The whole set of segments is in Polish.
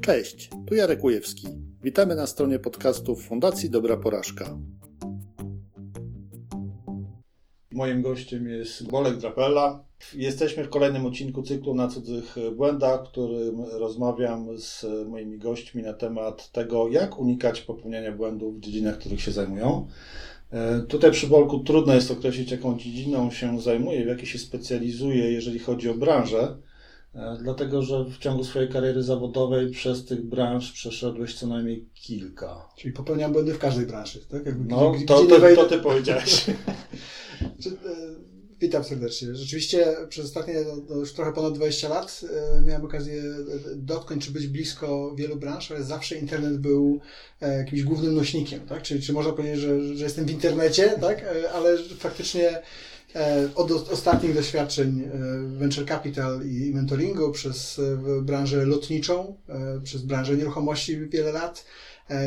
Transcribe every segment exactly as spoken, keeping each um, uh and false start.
Cześć, tu Jarek Kujewski. Witamy na stronie podcastów Fundacji Dobra Porażka. Moim gościem jest Bolek Drapella. Jesteśmy w kolejnym odcinku cyklu Na cudzych błędach, w którym rozmawiam z moimi gośćmi na temat tego, jak unikać popełniania błędów w dziedzinach, których się zajmują. Tutaj przy Bolku trudno jest określić, jaką dziedziną się zajmuje, w jakiej się specjalizuje, jeżeli chodzi o branżę, dlatego że w ciągu swojej kariery zawodowej przez tych branż przeszedłeś co najmniej kilka. Czyli popełniam błędy w każdej branży, tak? Jakby no, gdzie, to, gdzie to, to ty powiedziałeś. Witam serdecznie. Rzeczywiście przez ostatnie już trochę ponad dwadzieścia lat miałem okazję dotknąć czy być blisko wielu branż, ale zawsze internet był jakimś głównym nośnikiem, tak? Czyli czy można powiedzieć, że, że jestem w internecie, tak? Ale faktycznie od ostatnich doświadczeń venture capital i mentoringu przez branżę lotniczą, przez branżę nieruchomości wiele lat,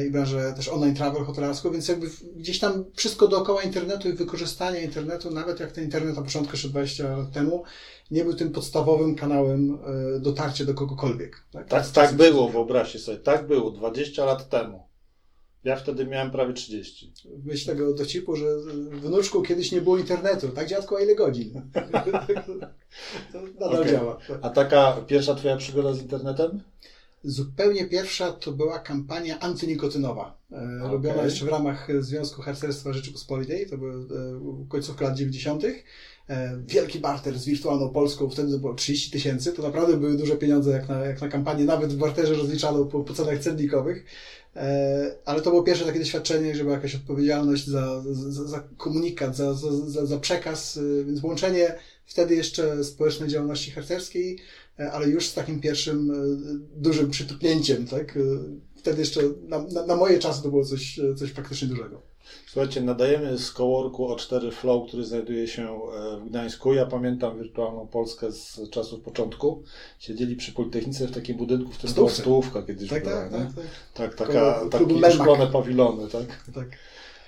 i branżę też online travel hotelarską, więc jakby gdzieś tam wszystko dookoła internetu i wykorzystanie internetu, nawet jak ten internet na początku jeszcze dwadzieścia lat temu nie był tym podstawowym kanałem dotarcia do kogokolwiek. Tak, tak, tak było, wyobraźcie sobie, tak było dwadzieścia lat temu. Ja wtedy miałem prawie trzydzieści. Myśl tego dowcipu, że wnuczku kiedyś nie było internetu. Tak, dziadku, a ile godzin? To nadal okay. Działa. A taka pierwsza twoja przygoda z internetem? Zupełnie pierwsza to była kampania antynikotynowa, okay. robiona jeszcze w ramach Związku Harcerstwa Rzeczypospolitej, to były końcówka lat dziewięćdziesiątych. Wielki barter z Wirtualną Polską, wtedy to było trzydzieści tysięcy, to naprawdę były duże pieniądze jak na, jak na kampanię, nawet w barterze rozliczano po, po cenach cennikowych. Ale to było pierwsze takie doświadczenie, że była jakaś odpowiedzialność za, za, za komunikat, za, za, za przekaz, więc łączenie wtedy jeszcze społecznej działalności harcerskiej, ale już z takim pierwszym dużym przytupnięciem, tak? Wtedy jeszcze na, na, na moje czasy to było coś, coś praktycznie dużego. Słuchajcie, nadajemy z coworku O cztery Flow, który znajduje się w Gdańsku. Ja pamiętam Wirtualną Polskę z czasów początku. Siedzieli przy Politechnice w takim budynku, w którym była stołówka kiedyś. Tak, była, tak, nie? tak, tak. tak taka, takie szklone pawilony, tak? tak.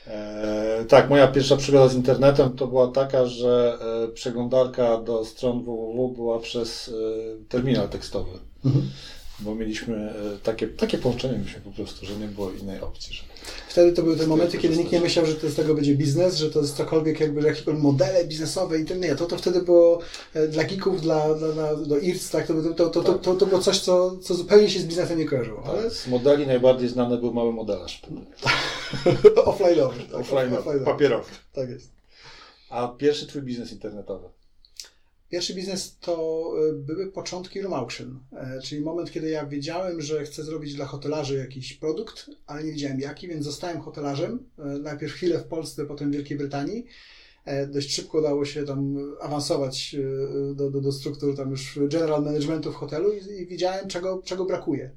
E, tak, moja pierwsza przygoda z internetem to była taka, że e, przeglądarka do stron www była przez e, terminal tekstowy, mhm. bo mieliśmy e, takie, takie połączenie myśmy po prostu, że nie było innej opcji. Że... Wtedy to były te momenty, kiedy nikt nie myślał, że to z tego będzie biznes, że to jest cokolwiek jakby jakiekolwiek modele biznesowe i nie, to, to wtedy było dla geeków, dla, dla, dla do I R C, tak? To, to, to, to, to, to, to było coś, co, co zupełnie się z biznesem nie kojarzyło. Ale... Z modeli najbardziej znany był mały modelarz. Offline'owy. Tak, offline, offline, papierowy. Tak jest. A pierwszy twój biznes internetowy? Pierwszy biznes to były początki Room Auction, czyli moment, kiedy ja wiedziałem, że chcę zrobić dla hotelarzy jakiś produkt, ale nie wiedziałem jaki, więc zostałem hotelarzem. Najpierw chwilę w Polsce, potem w Wielkiej Brytanii. Dość szybko udało się tam awansować do, do, do struktur tam już general managementu w hotelu i, i widziałem, czego, czego brakuje.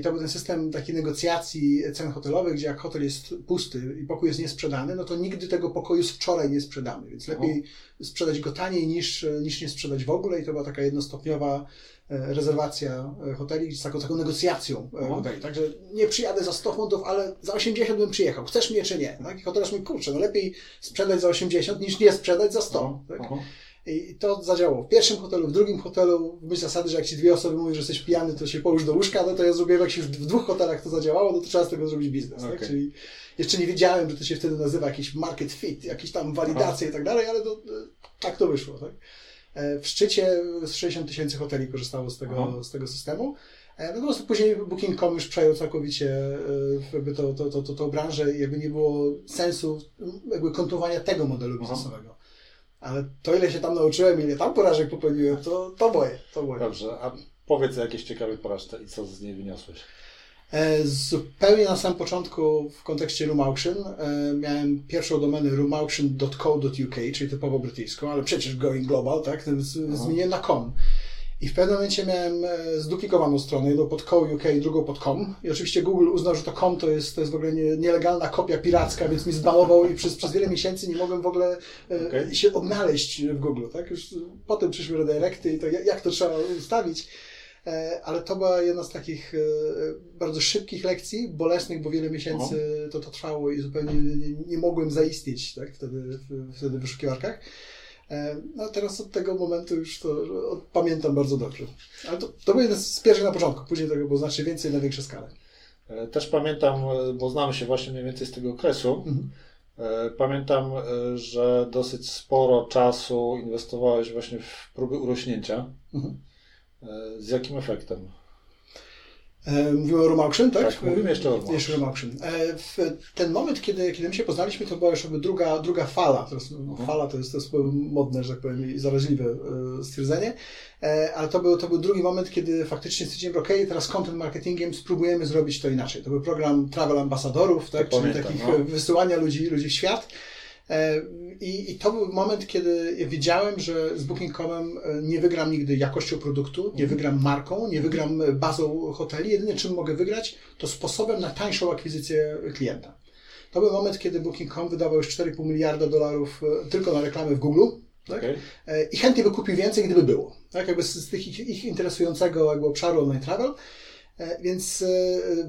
I to był ten system takiej negocjacji cen hotelowych, gdzie jak hotel jest pusty i pokój jest niesprzedany, no to nigdy tego pokoju z wczoraj nie sprzedamy, więc lepiej o. sprzedać go taniej niż, niż nie sprzedać w ogóle i to była taka jednostopniowa rezerwacja hoteli z taką, taką negocjacją o. hoteli. Także nie przyjadę za sto funtów, ale za osiemdziesiąt bym przyjechał, chcesz mnie czy nie? Tak? I hotelarz mówi, kurczę, no lepiej sprzedać za osiemdziesiąt niż nie sprzedać za sto. Tak? I to zadziałało. W pierwszym hotelu, w drugim hotelu, w myśl zasady, że jak ci dwie osoby mówią, że jesteś pijany, to się połóż do łóżka, no to ja zrobiłem, jak się już w dwóch hotelach to zadziałało, no to trzeba z tego zrobić biznes. Okay. Tak? Czyli jeszcze nie wiedziałem, że to się wtedy nazywa jakiś market fit, jakieś tam walidacje i tak dalej, ale to, tak to wyszło. Tak? W szczycie sześćdziesiąt tysięcy hoteli korzystało z tego, z tego systemu. No po prostu później Booking kropka com już przejął całkowicie jakby to, to, to, to, to branżę i jakby nie było sensu jakby kontynuowania tego modelu biznesowego. Ale to, ile się tam nauczyłem, ile tam porażek popełniłem, to, to moje, to moje. Dobrze, a powiedz o jakiejś ciekawej porażce i co z niej wyniosłeś? E, zupełnie na samym początku w kontekście Room Auction e, miałem pierwszą domenę room auction kropka co kropka u k, czyli typowo brytyjską, ale przecież going global, tak? Zmieniłem na com. I w pewnym momencie miałem zduplikowaną stronę, jedną pod co kropka u k, drugą pod com. I oczywiście Google uznał, że to com to jest, to jest w ogóle nie, nielegalna kopia piracka, więc mi zbanował i przez, przez wiele miesięcy nie mogłem w ogóle okay. się odnaleźć w Google. Tak? Już potem przyszły redirecty i to jak to trzeba ustawić. Ale to była jedna z takich bardzo szybkich lekcji, bolesnych, bo wiele miesięcy to, to trwało i zupełnie nie, nie mogłem zaistnieć tak? wtedy, wtedy w wyszukiwarkach. No a teraz od tego momentu już to od, pamiętam bardzo dobrze. Ale to, to był jeden z pierwszych na początku, później tego było znacznie więcej na większą skalę. Też pamiętam, bo znamy się właśnie mniej więcej z tego okresu, mhm. Pamiętam, że dosyć sporo czasu inwestowałeś właśnie w próby urośnięcia. Mhm. Z jakim efektem? Mówimy o Room Auction, tak? Tak, mówimy jeszcze o Room Auction. Auction. W ten moment, kiedy, kiedy my się poznaliśmy, to była już jakby druga, druga fala. Teraz, mhm. Fala to jest, to jest modne, że tak powiem, i zaraźliwe stwierdzenie. Ale to był, to był drugi moment, kiedy faktycznie stwierdziłem, ok, teraz z content marketingiem spróbujemy zrobić to inaczej. To był program travel ambasadorów, tak? Czyli pamiętam, takich no. wysyłania ludzi, ludzi w świat. I, I to był moment, kiedy wiedziałem, że z Booking kropka com nie wygram nigdy jakością produktu, nie wygram marką, nie wygram bazą hoteli. Jedyne, czym mogę wygrać, to sposobem na tańszą akwizycję klienta. To był moment, kiedy Booking kropka com wydawał już cztery i pół miliarda dolarów tylko na reklamy w Google. Tak? Okay. I chętnie by kupił więcej, gdyby było. Tak? Jakby z, z tych ich, ich interesującego jakby obszaru online travel. Więc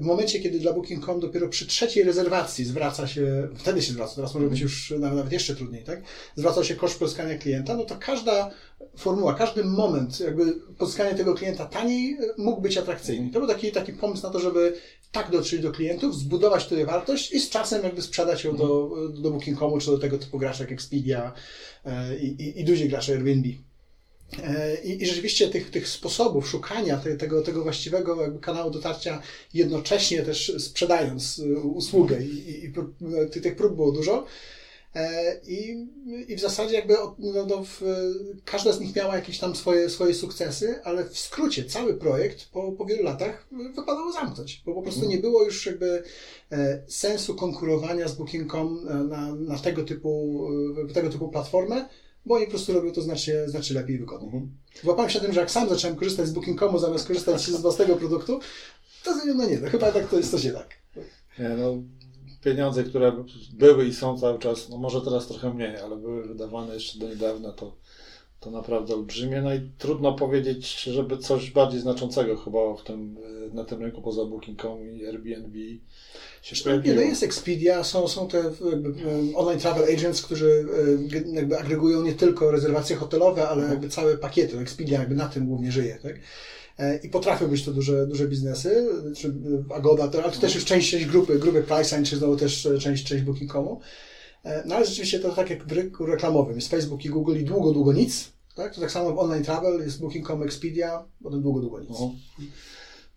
w momencie, kiedy dla Booking kropka com dopiero przy trzeciej rezerwacji zwraca się, wtedy się zwraca, teraz może być już nawet jeszcze trudniej, tak? Zwraca się koszt pozyskania klienta, no to każda formuła, każdy moment jakby pozyskania tego klienta taniej mógł być atrakcyjny. To był taki, taki pomysł na to, żeby tak dotrzeć do klientów, zbudować tutaj wartość i z czasem jakby sprzedać ją do, do Booking kropka com czy do tego typu graczy jak Expedia i, i, i duzi gracze Airbnb. I, I rzeczywiście tych, tych sposobów szukania te, tego, tego właściwego jakby kanału dotarcia, jednocześnie też sprzedając usługę i, i prób, tych prób było dużo i, i w zasadzie jakby no, no, w, każda z nich miała jakieś tam swoje, swoje sukcesy, ale w skrócie cały projekt po, po wielu latach wypadało zamknąć, bo po prostu nie było już jakby sensu konkurowania z Booking kropka com na, na tego typu, tego typu platformę, bo oni po prostu robią to znacznie, znacznie lepiej i wygodniej. Mhm. Złapałem się na tym, że jak sam zacząłem korzystać z Booking kropka com zamiast korzystać z własnego produktu, to no nie, no chyba tak to jest coś nie tak. Nie, no, pieniądze, które były i są cały czas, no może teraz trochę mniej, ale były wydawane jeszcze do niedawna, to, to naprawdę olbrzymie. No i trudno powiedzieć, żeby coś bardziej znaczącego chyba w tym, na tym rynku poza Booking kropka com i Airbnb. Nie, no jest Expedia, są, są te jakby online travel agents, którzy jakby agregują nie tylko rezerwacje hotelowe, ale jakby całe pakiety. Expedia jakby na tym głównie żyje, tak? I potrafią być to duże, duże biznesy, czy Agoda, ale to też już część, część grupy, grupy Priceline, czy znowu też część, część Booking kropka com. No ale rzeczywiście to tak jak w rynku reklamowym, jest Facebook i Google i długo, długo nic, tak? To tak samo w online travel jest Booking kropka com, Expedia, potem długo, długo nic. Uh-huh.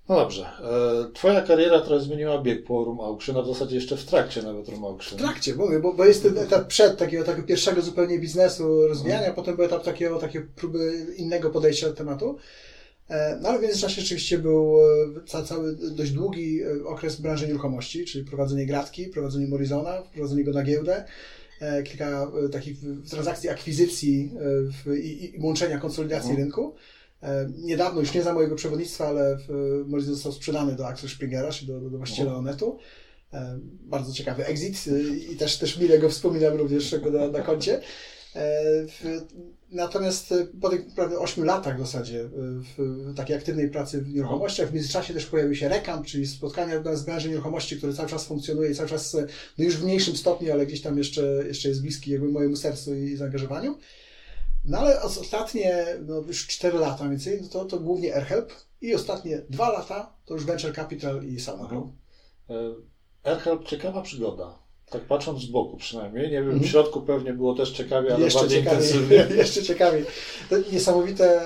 No dobrze. Twoja kariera trochę zmieniła bieg po Room Auction, a w zasadzie jeszcze w trakcie nawet Room Auction. W trakcie, mówię, bo, bo jest ten etap przed takiego, takiego pierwszego zupełnie biznesu rozwijania, mm. potem był etap takiego, takiej próby innego podejścia do tematu. No ale w międzyczasie rzeczywiście był ca, cały dość długi okres w branży nieruchomości, czyli prowadzenie Gratki, prowadzenie Morizona, prowadzenie go na giełdę, kilka takich transakcji akwizycji w, i, i łączenia konsolidacji mm. rynku. Niedawno, już nie za mojego przewodnictwa, ale Morizon został sprzedany do Axel Springera, czyli do, do właściciela Onetu. Bardzo ciekawy exit i też, też mile go wspominam również na, na koncie. Natomiast po tych prawie ośmiu latach w zasadzie w takiej aktywnej pracy w nieruchomościach, w międzyczasie też pojawił się RECAM, czyli spotkania z branży nieruchomości, które cały czas funkcjonuje i cały czas, no już w mniejszym stopniu, ale gdzieś tam jeszcze, jeszcze jest bliski jakby mojemu sercu i zaangażowaniu. No ale ostatnie no już cztery lata mniej więcej, to, to głównie AirHelp i ostatnie dwa lata to już Venture Capital i Sauna Group. AirHelp ciekawa przygoda, tak patrząc z boku przynajmniej, nie wiem, mm. w środku pewnie było też ciekawie, ale jeszcze bardziej ciekawie, intensywnie. Jeszcze ciekawiej. To niesamowite,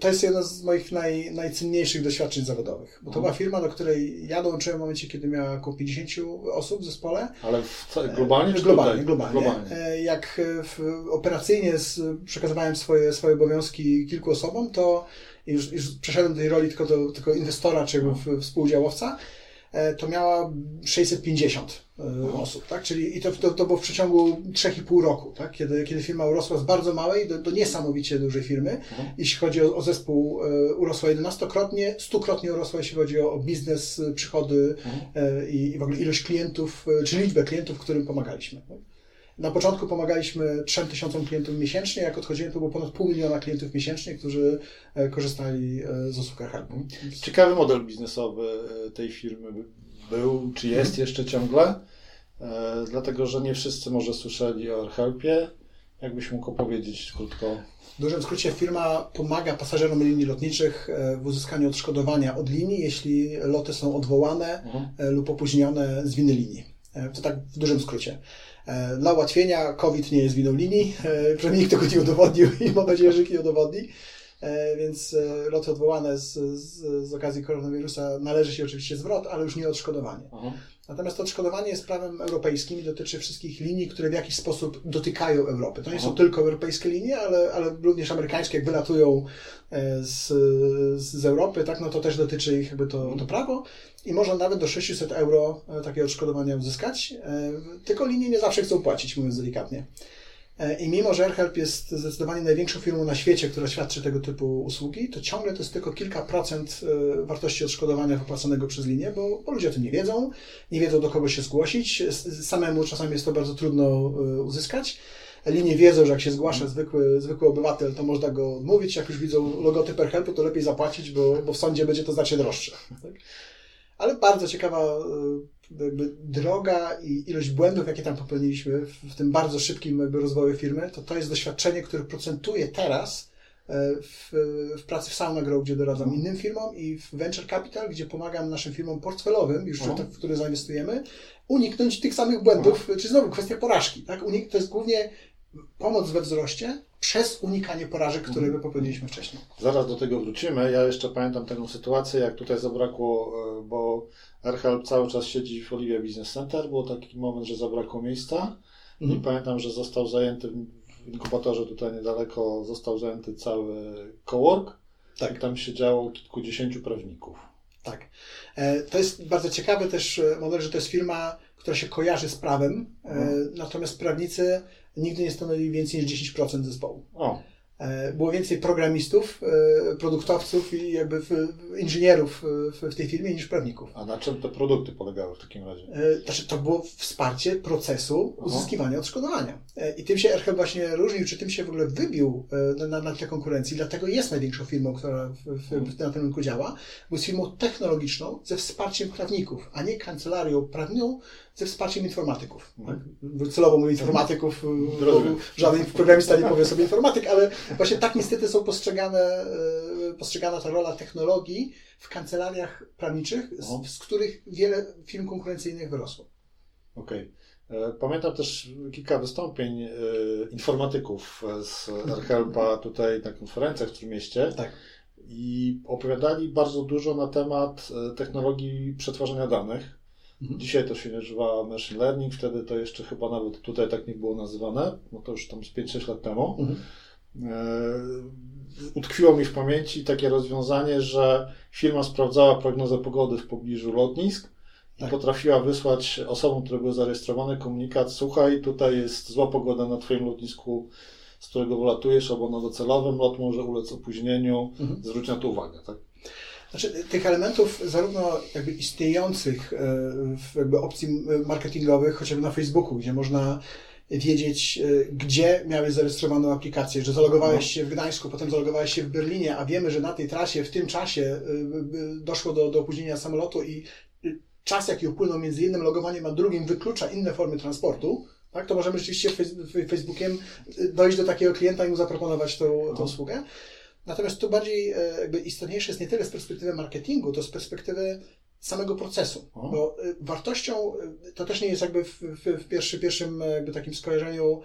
to jest jedno z moich naj, najcenniejszych doświadczeń zawodowych, bo to mm. była firma, do której ja dołączyłem w momencie, kiedy miała około pięćdziesiąt osób w zespole. Ale w, globalnie czy globalnie, globalnie, globalnie. Jak w, operacyjnie przekazywałem swoje, swoje obowiązki kilku osobom, to już, już przeszedłem do tej roli tylko, do, tylko inwestora czy mm. współudziałowca, to miała sześćset pięćdziesiąt osób, tak? Czyli i to, to, to było w przeciągu trzy i pół roku, tak? Kiedy, kiedy firma urosła z bardzo małej do, do niesamowicie dużej firmy. Mhm. Jeśli chodzi o, o zespół, urosła jedenastokrotnie, stukrotnie urosła, jeśli chodzi o, o biznes, przychody mhm. i, i w ogóle ilość klientów, czy liczbę klientów, którym pomagaliśmy. Tak? Na początku pomagaliśmy trzem tysiącom klientów miesięcznie, jak odchodziłem to było ponad pół miliona klientów miesięcznie, którzy korzystali z usług AirHelp. Ciekawy model biznesowy tej firmy był, czy jest jeszcze ciągle, dlatego że nie wszyscy może słyszeli o AirHelpie Jakbyś mógł powiedzieć krótko. W dużym skrócie firma pomaga pasażerom linii lotniczych w uzyskaniu odszkodowania od linii, jeśli loty są odwołane mhm. lub opóźnione z winy linii. To tak w dużym skrócie. Dla ułatwienia COVID nie jest winą linii, przynajmniej nikt tego nie udowodnił i mam nadzieję, że nikt nie udowodni. Więc loty odwołane z, z, z okazji koronawirusa należy się oczywiście zwrot, ale już nie odszkodowanie. Aha. Natomiast to odszkodowanie jest prawem europejskim i dotyczy wszystkich linii, które w jakiś sposób dotykają Europy. To nie Aha. są tylko europejskie linie, ale, ale również amerykańskie, jak wylatują z, z Europy, tak, no to też dotyczy ich jakby to, to prawo. I można nawet do sześćset euro takie odszkodowania uzyskać, tylko linie nie zawsze chcą płacić, mówiąc delikatnie. I mimo, że AirHelp jest zdecydowanie największą firmą na świecie, która świadczy tego typu usługi, to ciągle to jest tylko kilka procent wartości odszkodowania wypłaconego przez linię, bo, bo ludzie o tym nie wiedzą, nie wiedzą do kogo się zgłosić, samemu czasami jest to bardzo trudno uzyskać. Linie wiedzą, że jak się zgłasza zwykły, zwykły obywatel, to można go odmówić, jak już widzą logotyp AirHelpu, to lepiej zapłacić, bo, bo w sądzie będzie to znacznie droższe. Tak? Ale bardzo ciekawa jakby droga i ilość błędów, jakie tam popełniliśmy w tym bardzo szybkim jakby rozwoju firmy, to to jest doświadczenie, które procentuje teraz w, w pracy w Sauna Group, gdzie doradzam innym firmom, i w Venture Capital, gdzie pomagam naszym firmom portfelowym, już no. w które zainwestujemy, uniknąć tych samych błędów, no. czyli znowu kwestia porażki. Tak? Unik- to jest głównie pomoc we wzroście przez unikanie porażek, które my popełniliśmy wcześniej. Zaraz do tego wrócimy. Ja jeszcze pamiętam taką sytuację, jak tutaj zabrakło, bo AirHelp cały czas siedzi w Oliwie Business Center. Był taki moment, że zabrakło miejsca mhm. i pamiętam, że został zajęty w inkubatorze tutaj niedaleko, został zajęty cały cowork. Tak. I tam siedziało kilkudziesięciu prawników. Tak. To jest bardzo ciekawy też model, że to jest firma, która się kojarzy z prawem, mhm. natomiast prawnicy nigdy nie stanowili więcej niż dziesięć procent zespołu. O. Było więcej programistów, produktowców i jakby inżynierów w tej firmie niż prawników. A na czym te produkty polegały w takim razie? Znaczy, to było wsparcie procesu uzyskiwania Aha. odszkodowania. I tym się AirHelp właśnie różnił, czy tym się w ogóle wybił na, na tle konkurencji. Dlatego jest największą firmą, która w, w, na tym rynku działa, bo jest firmą technologiczną ze wsparciem prawników, a nie kancelarią prawną ze wsparciem informatyków. Tak? Celowo mówię informatyków, bo żaden programista nie powie sobie informatyk, ale właśnie tak niestety są postrzegane, postrzegana ta rola technologii w kancelariach prawniczych, z, z których wiele firm konkurencyjnych wyrosło. Okej. Okay. Pamiętam też kilka wystąpień informatyków z AirHelpa tutaj na konferencjach w Trójmieście. Tak. I opowiadali bardzo dużo na temat technologii przetwarzania danych. Mhm. Dzisiaj to się nazywa machine learning, wtedy to jeszcze chyba nawet tutaj tak nie było nazywane, no to już tam z pięć sześć lat temu. Mhm. Utkwiło mi w pamięci takie rozwiązanie, że firma sprawdzała prognozę pogody w pobliżu lotnisk i tak. potrafiła wysłać osobom, które były zarejestrowane, komunikat: słuchaj, tutaj jest zła pogoda na twoim lotnisku, z którego wylatujesz, albo na docelowym, lot może ulec opóźnieniu, mhm. zwróć na to uwagę. Tak? Znaczy, tych elementów zarówno jakby istniejących w jakby opcji marketingowych, chociażby na Facebooku, gdzie można wiedzieć, gdzie miałeś zarejestrowaną aplikację, że zalogowałeś się w Gdańsku, potem zalogowałeś się w Berlinie, a wiemy, że na tej trasie w tym czasie doszło do, do opóźnienia samolotu i czas, jaki upłynął między jednym logowaniem a drugim, wyklucza inne formy transportu, tak? To możemy rzeczywiście Facebookiem dojść do takiego klienta i mu zaproponować tą, tą usługę. Natomiast tu bardziej jakby istotniejsze jest nie tyle z perspektywy marketingu, to z perspektywy samego procesu, o. bo wartością, to też nie jest jakby w, w, w pierwszy, pierwszym jakby takim skojarzeniu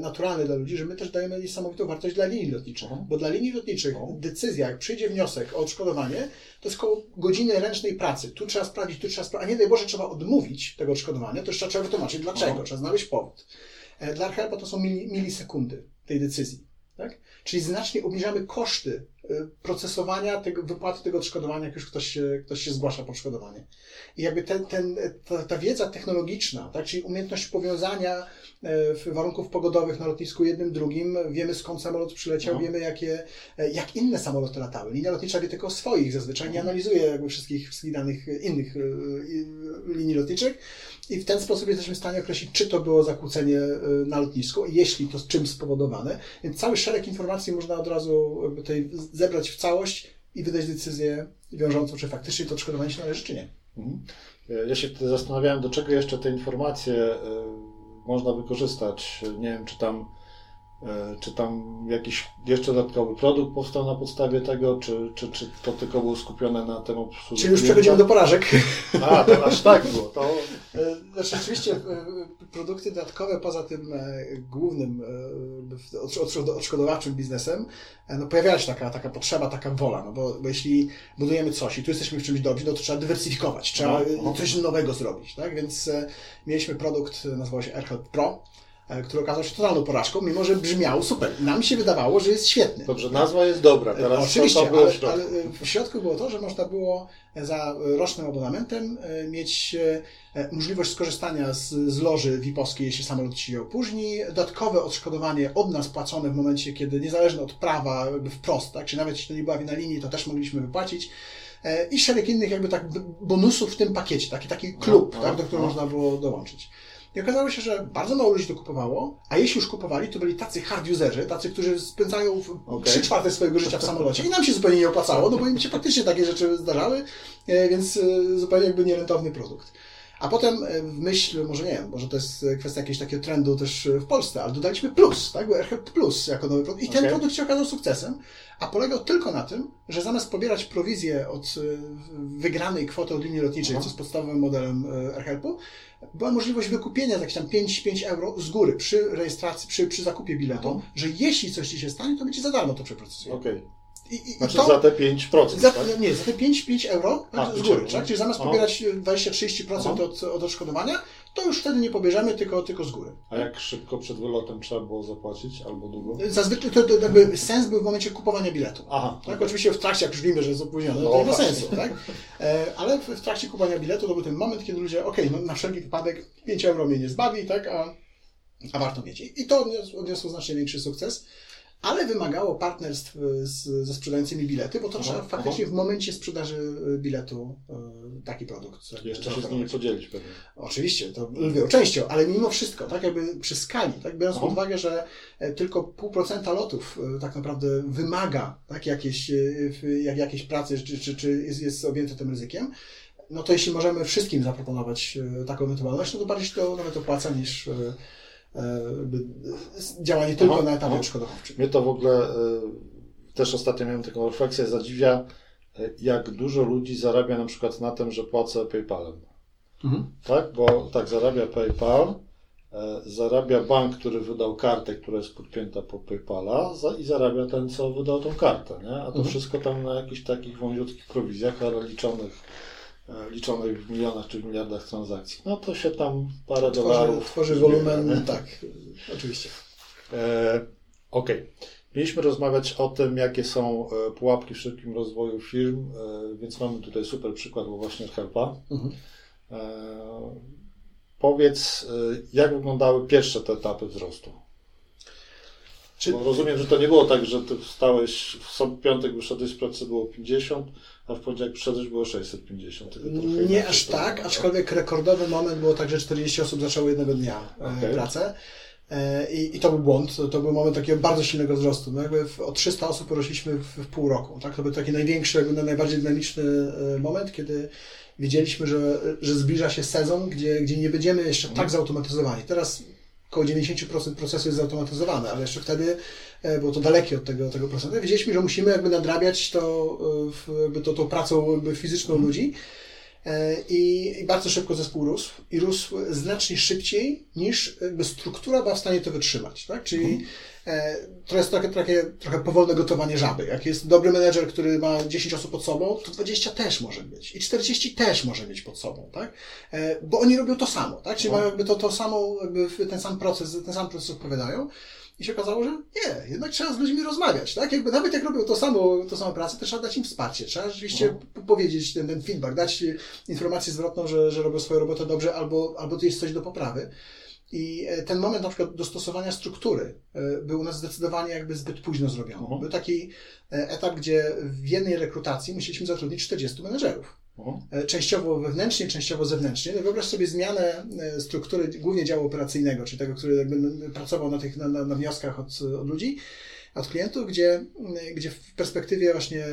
naturalne dla ludzi, że my też dajemy niesamowitą wartość dla linii lotniczych, o. bo dla linii lotniczych o. decyzja, jak przyjdzie wniosek o odszkodowanie, to jest koło godziny ręcznej pracy, tu trzeba sprawdzić, tu trzeba sprawdzić, a nie daj Boże trzeba odmówić tego odszkodowania, to jeszcze trzeba wytłumaczyć dlaczego, o. trzeba znaleźć powód. Dla AirHelpa to są milisekundy tej decyzji. Tak? Czyli znacznie obniżamy koszty procesowania, tego, wypłaty tego odszkodowania, jak już ktoś się, ktoś się zgłasza po odszkodowanie. I jakby ten, ten, ta, ta wiedza technologiczna, tak? Czyli umiejętność powiązania warunków pogodowych na lotnisku jednym, drugim, wiemy skąd samolot przyleciał, no. wiemy jakie, jak inne samoloty latały. Linia lotnicza wie tylko swoich zazwyczaj, nie analizuje jakby wszystkich, wszystkich danych innych linii lotniczych i w ten sposób jesteśmy w stanie określić, czy to było zakłócenie na lotnisku, jeśli to z czym spowodowane. Więc cały szereg informacji można od razu tutaj zebrać w całość i wydać decyzję wiążącą, czy faktycznie to odszkodowanie się należy, czy nie. Ja się wtedy zastanawiałem, do czego jeszcze te informacje można wykorzystać. Nie wiem, czy tam Czy tam jakiś jeszcze dodatkowy produkt powstał na podstawie tego, czy, czy, czy to tylko było skupione na tym obsłudze? Czyli już przechodzimy do porażek. A, to aż tak było. To... Znaczy, oczywiście produkty dodatkowe poza tym głównym odszkodowawczym biznesem, no pojawia się taka, taka potrzeba, taka wola, no bo, bo jeśli budujemy coś i tu jesteśmy w czymś dobrzy, no to trzeba dywersyfikować, trzeba no, coś no. nowego zrobić, tak? Więc mieliśmy produkt, nazywał się AirHelp Pro, który okazał się totalną porażką, mimo że brzmiał super. Nam się wydawało, że jest świetny. Dobrze, nazwa jest dobra. Teraz oczywiście, to było ale, w środku. ale w środku było to, że można było za rocznym abonamentem mieć możliwość skorzystania z, z loży V I P-owskiej, jeśli samolot się je opóźni, dodatkowe odszkodowanie od nas płacone w momencie, kiedy niezależne od prawa jakby wprost, tak? Czyli nawet jeśli to nie była wina linii, to też mogliśmy wypłacić. I szereg innych jakby tak bonusów w tym pakiecie, taki, taki klub, no, tak? do którego no. można było dołączyć. I okazało się, że bardzo mało ludzi to kupowało, a jeśli już kupowali, to byli tacy hard userzy, tacy, którzy spędzają trzy czwarte swojego życia w samolocie i nam się zupełnie nie opłacało, no bo im się faktycznie takie rzeczy zdarzały, więc zupełnie jakby nierentowny produkt. A potem w myśl, może nie wiem, może to jest kwestia jakiegoś takiego trendu też w Polsce, ale dodaliśmy plus, tak? Był AirHelp Plus jako nowy produkt i ten okay. produkt się okazał sukcesem, a polegał tylko na tym, że zamiast pobierać prowizję od wygranej kwoty od linii lotniczej, Aha. co jest podstawowym modelem AirHelpu, była możliwość wykupienia jakieś tam pięć euro z góry przy rejestracji, przy, przy zakupie biletu, Aha. że jeśli coś Ci się stanie, to będzie za darmo to przeprocesuje. Okay. I, i znaczy to, za te pięć procent, za, tak? Nie, za te pięć, pięć euro A, z góry, tak? Czyli zamiast o. pobierać dwadzieścia do trzydziestu procent od, od odszkodowania, to już wtedy nie pobierzemy, tylko, tylko z góry. A jak szybko przed wylotem trzeba było zapłacić, albo długo? Zazwyczaj to, to jakby sens był w momencie kupowania biletu. Aha, tak? Okay. Oczywiście w trakcie, jak już wiemy, że jest opóźnione, no, to nie ma sensu, tak? Ale w, w trakcie kupowania biletu to był ten moment, kiedy ludzie, okej, okay, no, na wszelki wypadek pięć euro mnie nie zbawi, tak? A, a warto mieć. I, i to odniosło znacznie większy sukces. Ale wymagało partnerstw z, ze sprzedającymi bilety, bo to aha, trzeba faktycznie aha. w momencie sprzedaży biletu taki produkt. Jeszcze się z nimi podzielić pewnie. Oczywiście, to lwią częścią, ale mimo wszystko, tak jakby przy skali, tak biorąc aha. pod uwagę, że tylko pół procenta lotów tak naprawdę wymaga tak, jakiejś, jak, jakiejś pracy, czy, czy, czy jest, jest objęte tym ryzykiem, no to jeśli możemy wszystkim zaproponować taką ewentualność, no to bardziej to nawet opłaca niż... działanie tylko aha, na etapie odszkodowawczym. Mnie to w ogóle też ostatnio miałem taką refleksję, zadziwia, jak dużo ludzi zarabia na przykład na tym, że płacę PayPalem. Mhm. Tak, bo tak zarabia PayPal, zarabia bank, który wydał kartę, która jest podpięta po PayPala i zarabia ten, co wydał tą kartę, nie? A to mhm. wszystko tam na jakichś takich wąziutkich prowizjach, ale liczonych liczonych w milionach czy w miliardach transakcji. No to się tam parę tworzy, dolarów... Tworzy wolumen, nie? Tak, oczywiście. E, Okej. Okay. Mieliśmy rozmawiać o tym, jakie są pułapki w szybkim rozwoju firm, e, więc mamy tutaj super przykład, bo właśnie AirHelpa. Mhm. E, powiedz, jak wyglądały pierwsze te etapy wzrostu? Czy... Bo rozumiem, że to nie było tak, że ty wstałeś, w piątek wyszedłeś z pracy, było pięćdziesiąt, a w poniedziałek przyszedłeś, było sześćset pięćdziesiąt. Nie aż tak, to... aczkolwiek rekordowy moment było tak, że czterdzieści osób zaczęło jednego dnia okay. pracę. I, I to był błąd, to był moment takiego bardzo silnego wzrostu. No jakby w, o trzysta osób porosliśmy w, w pół roku. Tak? To był taki największy, jakby najbardziej dynamiczny moment, kiedy wiedzieliśmy, że, że zbliża się sezon, gdzie, gdzie nie będziemy jeszcze tak zautomatyzowani. Teraz około dziewięćdziesiąt procent procesu jest zautomatyzowane, ale jeszcze wtedy było to dalekie od tego, tego procentu. Wiedzieliśmy, że musimy jakby nadrabiać to, jakby to, tą pracą jakby fizyczną mm. ludzi I, i bardzo szybko zespół rósł i rósł znacznie szybciej niż jakby struktura była w stanie to wytrzymać, tak? Czyli mm. to jest trochę, trochę, trochę powolne gotowanie żaby. Jak jest dobry menedżer, który ma dziesięć osób pod sobą, to dwadzieścia też może mieć i czterdzieści też może mieć pod sobą, tak? Bo oni robią to samo, tak? Czyli no. mają jakby to, to samo, jakby ten sam proces, ten sam proces odpowiadają. I się okazało, że nie, jednak trzeba z ludźmi rozmawiać, tak? Jakby nawet jak robią to samo, to samą pracę, to trzeba dać im wsparcie, trzeba rzeczywiście no. powiedzieć ten, ten feedback, dać informację zwrotną, że, że robią swoją robotę dobrze albo, albo to jest coś do poprawy. I ten moment na przykład dostosowania struktury był u nas zdecydowanie jakby zbyt późno zrobiony. Uh-huh. Był taki etap, gdzie w jednej rekrutacji musieliśmy zatrudnić czterdziestu menedżerów. Uh-huh. Częściowo wewnętrznie, częściowo zewnętrznie. No wyobraź sobie zmianę struktury głównie działu operacyjnego, czyli tego, który jakby pracował na tych na, na, na wnioskach od, od ludzi, od klientów, gdzie, gdzie w perspektywie właśnie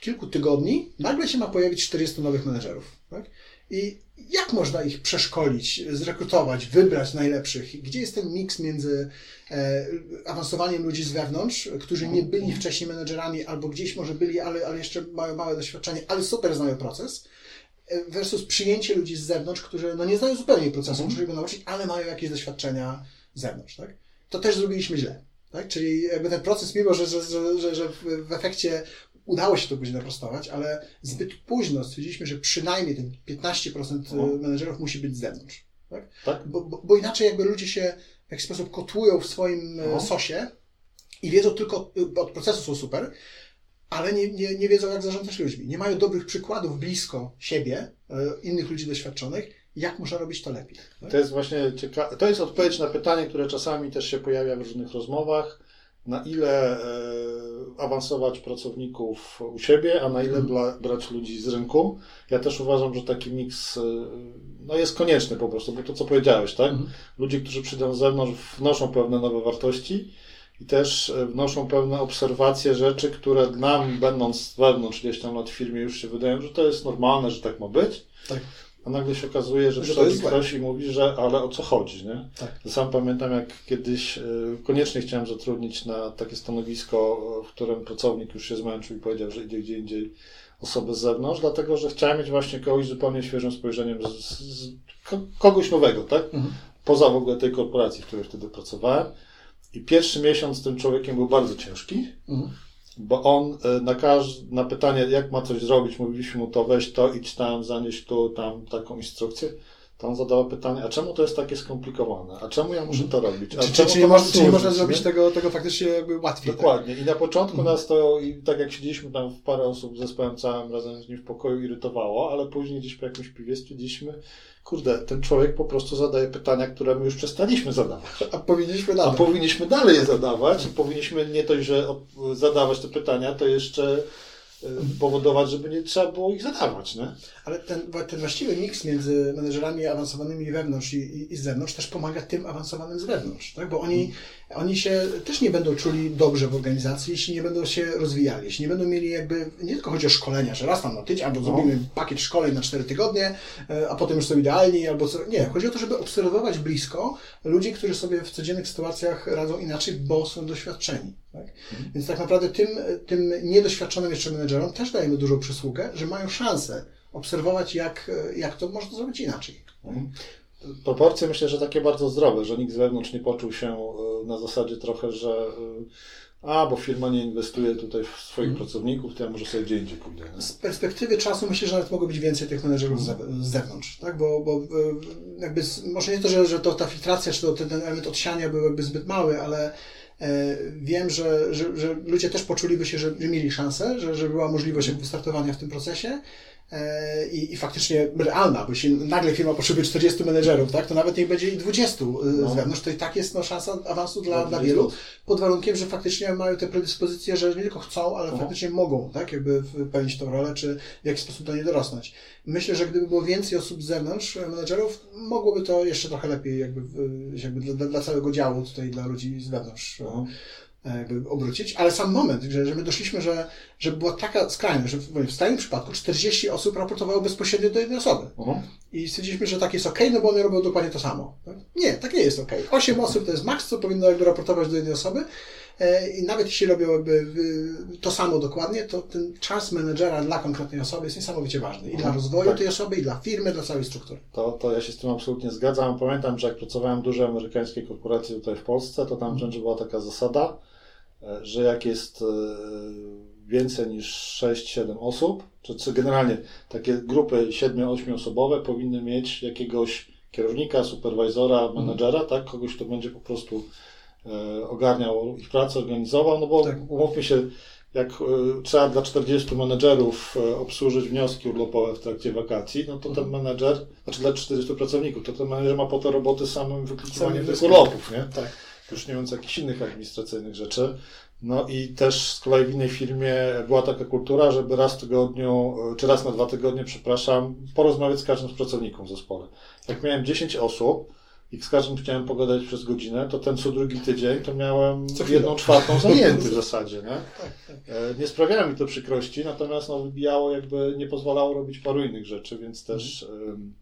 kilku tygodni nagle się ma pojawić czterdziestu nowych menedżerów. Tak? I jak można ich przeszkolić, zrekrutować, wybrać najlepszych? Gdzie jest ten miks między e, awansowaniem ludzi z wewnątrz, którzy nie byli wcześniej menedżerami albo gdzieś może byli, ale, ale jeszcze mają małe doświadczenie, ale super znają proces, versus przyjęcie ludzi z zewnątrz, którzy no, nie znają zupełnie procesu, muszą go nauczyć, ale mają jakieś doświadczenia z zewnątrz. Tak? To też zrobiliśmy źle. Tak? Czyli jakby ten proces, mimo że, że, że, że w efekcie udało się to później naprostować, ale zbyt późno stwierdziliśmy, że przynajmniej ten piętnaście procent o. menedżerów musi być z zewnątrz. Tak? Tak? Bo, bo, bo inaczej jakby ludzie się w jakiś sposób kotłują w swoim o. sosie i wiedzą tylko, od procesu są super, ale nie, nie, nie wiedzą, jak zarządzać ludźmi. Nie mają dobrych przykładów blisko siebie, innych ludzi doświadczonych, jak można robić to lepiej. Tak? To jest właśnie ciekawe. To jest odpowiedź na pytanie, które czasami też się pojawia w różnych rozmowach. Na ile e, awansować pracowników u siebie, a na ile bla, brać ludzi z rynku. Ja też uważam, że taki miks e, no jest konieczny po prostu, bo to co powiedziałeś, tak? Mhm. Ludzie, którzy przyjdą z zewnątrz, wnoszą pewne nowe wartości i też wnoszą pewne obserwacje rzeczy, które nam, będąc wewnątrz gdzieś tam lat w firmie, już się wydają, że to jest normalne, że tak ma być. Tak. A nagle się okazuje, że, że przychodzi ktoś i mówi, że ale o co chodzi, nie? Tak. Sam pamiętam, jak kiedyś koniecznie chciałem zatrudnić na takie stanowisko, w którym pracownik już się zmęczył i powiedział, że idzie gdzie indziej osobę z zewnątrz, dlatego, że chciałem mieć właśnie kogoś zupełnie świeżym spojrzeniem, z, z, kogoś nowego, tak? Mhm. Poza w ogóle tej korporacji, w której wtedy pracowałem. I pierwszy miesiąc z tym człowiekiem był bardzo ciężki. Mhm. Bo on na, każde, na pytanie, jak ma coś zrobić, mówiliśmy mu to, weź to, idź tam, zanieś tu, tam, taką instrukcję, to on zadawał pytanie, a czemu to jest takie skomplikowane? A czemu ja muszę to robić? A czy, czemu czy, to nie można, służyć, czy nie można zrobić tego, tego faktycznie jakby łatwiej? Dokładnie. Tak? I na początku mhm. nas to, i tak jak siedzieliśmy tam w parę osób z zespołem całym razem z nim w pokoju, irytowało, ale później gdzieś po jakimś piwie stwierdziliśmy, kurde, ten człowiek po prostu zadaje pytania, które my już przestaliśmy zadawać. A powinniśmy dalej. A powinniśmy dalej je zadawać. Powinniśmy nie to, że zadawać te pytania, to jeszcze powodować, żeby nie trzeba było ich zadawać. Nie? Ale ten, ten właściwy miks między menedżerami awansowanymi wewnątrz i, i, i z zewnątrz też pomaga tym awansowanym z wewnątrz, tak? Bo oni, oni się też nie będą czuli dobrze w organizacji, jeśli nie będą się rozwijali, jeśli nie będą mieli jakby, nie tylko chodzi o szkolenia, że raz tam na tydzień, albo zrobimy no. pakiet szkoleń na cztery tygodnie, a potem już są idealni, albo co, nie, chodzi o to, żeby obserwować blisko ludzi, którzy sobie w codziennych sytuacjach radzą inaczej, bo są doświadczeni. Tak? Mhm. Więc tak naprawdę tym, tym niedoświadczonym jeszcze menedżerom też dajemy dużą przysługę, że mają szansę obserwować, jak, jak to można zrobić inaczej. Mhm. Proporcje myślę, że takie bardzo zdrowe, że nikt z wewnątrz nie poczuł się na zasadzie trochę, że a, bo firma nie inwestuje tutaj w swoich mhm. pracowników, to ja może sobie gdzie indziej pójdę. Nie? Z perspektywy czasu myślę, że nawet mogło być więcej tych menedżerów mhm. z zewnątrz, tak? Bo, bo jakby może nie to, że, że to ta filtracja, czy to ten element odsiania był jakby zbyt mały, ale wiem, że, że, że ludzie też poczuliby się, że mieli szansę, że, że była możliwość wystartowania w tym procesie i, i faktycznie realna, bo jeśli nagle firma potrzebuje czterdziestu menedżerów, tak, to nawet niech będzie i dwudziestu no. z wewnątrz, to i tak jest no, szansa awansu dla, dla wielu, pod warunkiem, że faktycznie mają te predyspozycje, że nie tylko chcą, ale no. faktycznie mogą, tak, jakby pełnić tą rolę, czy w jakiś sposób do niej dorosnąć. Myślę, że gdyby było więcej osób z zewnątrz, menedżerów, mogłoby to jeszcze trochę lepiej jakby, jakby dla, dla całego działu tutaj, dla ludzi z wewnątrz. No. Jakby obrócić, ale sam moment, że, że my doszliśmy, że, że była taka skrajność, że w, w stałym przypadku czterdzieści osób raportowało bezpośrednio do jednej osoby. Uh-huh. I stwierdziliśmy, że tak jest okej, okay, no bo one robią dokładnie to samo. Tak? Nie, tak nie jest okej. Okay. osiem osób to jest maks, co powinno jakby raportować do jednej osoby e, i nawet jeśli robią jakby to samo dokładnie, to ten czas menedżera dla konkretnej osoby jest niesamowicie ważny. I uh-huh. dla rozwoju tak. tej osoby, i dla firmy, dla całej struktury. To, to ja się z tym absolutnie zgadzam. Pamiętam, że jak pracowałem w dużej amerykańskiej korporacji tutaj w Polsce, to tam wręcz była taka zasada, że jak jest więcej niż sześć siedem osób, czy generalnie takie grupy siedem osiem osobowe powinny mieć jakiegoś kierownika, superwajzora, menedżera, tak? Kogoś, kto będzie po prostu ogarniał ich pracę, organizował, no bo tak. umówmy się, jak trzeba dla czterdziestu menedżerów obsłużyć wnioski urlopowe w trakcie wakacji, no to ten menedżer, znaczy dla czterdziestu pracowników, to ten menedżer ma po to roboty samym wyklikiwaniem tych urlopów, nie? Tak. Już nie mówiąc jakichś innych administracyjnych rzeczy. No i też z kolei w innej firmie była taka kultura, żeby raz w tygodniu, czy raz na dwa tygodnie, przepraszam, porozmawiać z każdym z pracowników w zespole. Jak miałem dziesięć osób, i z każdym chciałem pogadać przez godzinę, to ten co drugi tydzień to miałem jedną czwartą zajęty w zasadzie. Nie? Tak, tak. Nie sprawiało mi to przykrości, natomiast no, wybijało, jakby nie pozwalało robić paru innych rzeczy, więc też... Um,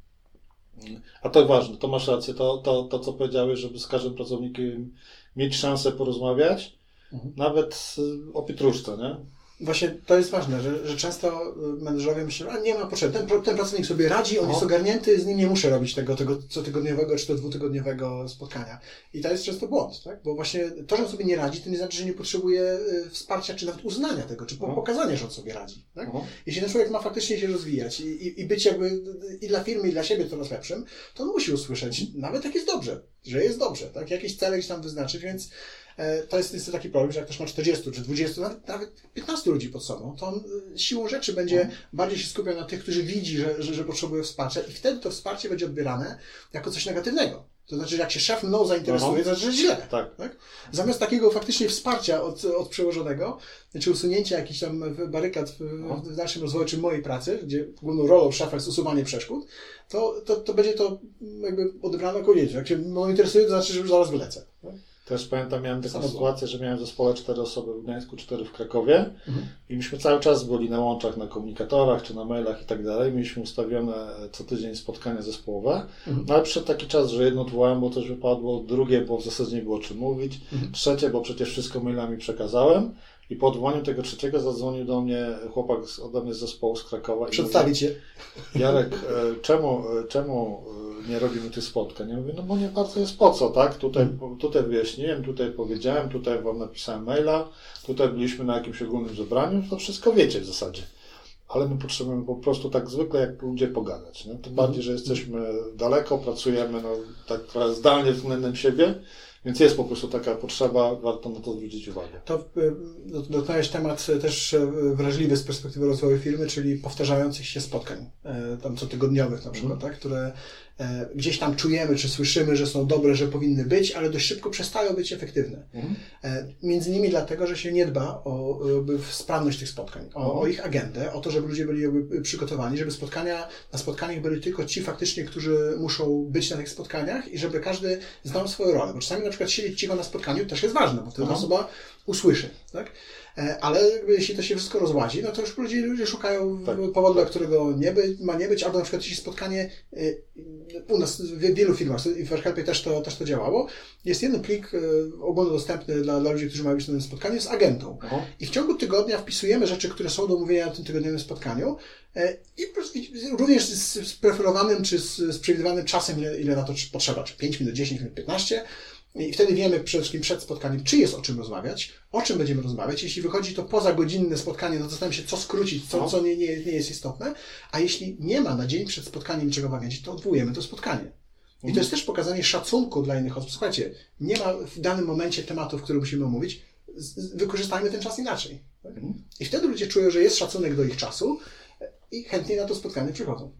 a to ważne, to masz rację, to, to, to co powiedziałeś, żeby z każdym pracownikiem mieć szansę porozmawiać, mhm. nawet o pietruszce, nie? Właśnie to jest ważne, że, że często menedżerowie myślą, a nie ma potrzeby, ten, ten pracownik sobie radzi, on no. jest ogarnięty, z nim nie muszę robić tego, tego cotygodniowego czy to dwutygodniowego spotkania. I to jest często błąd, tak? Bo właśnie to, że on sobie nie radzi, to nie znaczy, że nie potrzebuje wsparcia, czy nawet uznania tego, czy no. pokazania, że on sobie radzi. Tak? No. Jeśli ten człowiek ma faktycznie się rozwijać i, i, i być jakby i dla firmy, i dla siebie coraz lepszym, to on musi usłyszeć, nawet jak jest dobrze, że jest dobrze, tak? Jakieś cele gdzieś tam wyznaczyć, więc to jest niestety taki problem, że jak ktoś ma czterdziestu czy dwudziestu, nawet piętnastu ludzi pod sobą, to on siłą rzeczy będzie mhm. bardziej się skupiał na tych, którzy widzi, że, że, że potrzebuje wsparcia i wtedy to wsparcie będzie odbierane jako coś negatywnego. To znaczy, że jak się szef mną zainteresuje, no. to znaczy, że źle. Tak. Tak? Zamiast takiego faktycznie wsparcia od, od przełożonego, czy usunięcia jakichś tam barykad w, no. w dalszym rozwoju, czy mojej pracy, gdzie główną rolą szefa jest usuwanie przeszkód, to, to, to będzie to jakby odebrane jako jedzie. Jak się mną interesuje, to znaczy, że już zaraz wylecę. Tak? Też pamiętam, miałem taką Samo sytuację, było. że miałem w zespole cztery osoby w Gdańsku, cztery w Krakowie mhm. i myśmy cały czas byli na łączach, na komunikatorach, czy na mailach i tak dalej. Mieliśmy ustawione co tydzień spotkania zespołowe, mhm. no ale przyszedł taki czas, że jedno odwołałem, bo coś wypadło, drugie, bo w zasadzie nie było czym mówić, mhm. trzecie, bo przecież wszystko mailami przekazałem. I po odwołaniu tego trzeciego zadzwonił do mnie chłopak ode mnie z zespołu z Krakowa. Przedstawić się. Jarek, czemu, czemu nie robimy tych spotkań? Ja mówię, no bo nie bardzo jest po co, tak? Tutaj, tutaj wyjaśniłem, tutaj powiedziałem, tutaj wam napisałem maila, tutaj byliśmy na jakimś ogólnym zebraniu, to wszystko wiecie w zasadzie. Ale my potrzebujemy po prostu tak zwykle jak ludzie pogadać. Nie? Tym bardziej, że jesteśmy daleko, pracujemy no, tak trochę zdalnie względem siebie. Więc jest po prostu taka potrzeba, warto na to zwrócić uwagę. To dotknąłeś temat też wrażliwy z perspektywy rozwoju firmy, czyli powtarzających się spotkań, tam cotygodniowych na przykład, mm. tak, które gdzieś tam czujemy, czy słyszymy, że są dobre, że powinny być, ale dość szybko przestają być efektywne. Mm. Między innymi dlatego, że się nie dba o sprawność tych spotkań, o, mm. o ich agendę, o to, żeby ludzie byli przygotowani, żeby spotkania, na spotkaniach byli tylko ci faktycznie, którzy muszą być na tych spotkaniach i żeby każdy znał swoją rolę. Bo czasami na przykład siedzieć cicho na spotkaniu też jest ważne, bo wtedy osoba usłyszy, tak? Ale jakby jeśli to się wszystko rozładzi, no to już ludzie, ludzie szukają tak, powodu, dla tak. którego nie by, ma nie być, albo na przykład jeśli spotkanie u nas w wielu firmach, w AirHelpie też to, też to działało, jest jeden plik ogólnodostępny dla, dla ludzi, którzy mają być na tym spotkaniu z agentą. Aha. I w ciągu tygodnia wpisujemy rzeczy, które są do omówienia na tym tygodniowym spotkaniu i również z preferowanym czy z, z przewidywanym czasem, ile, ile na to potrzeba, czy pięć minut, dziesięć minut, piętnaście. I wtedy wiemy przede wszystkim przed spotkaniem, czy jest o czym rozmawiać, o czym będziemy rozmawiać. Jeśli wychodzi to poza godzinne spotkanie, no zastanawiam się, co skrócić, co, co nie, nie, nie jest istotne. A jeśli nie ma na dzień przed spotkaniem niczego omawiać, to odwołujemy to spotkanie. I to jest też pokazanie szacunku dla innych osób. Słuchajcie, nie ma w danym momencie tematów, które musimy omówić, wykorzystajmy ten czas inaczej. I wtedy ludzie czują, że jest szacunek do ich czasu i chętnie na to spotkanie przychodzą.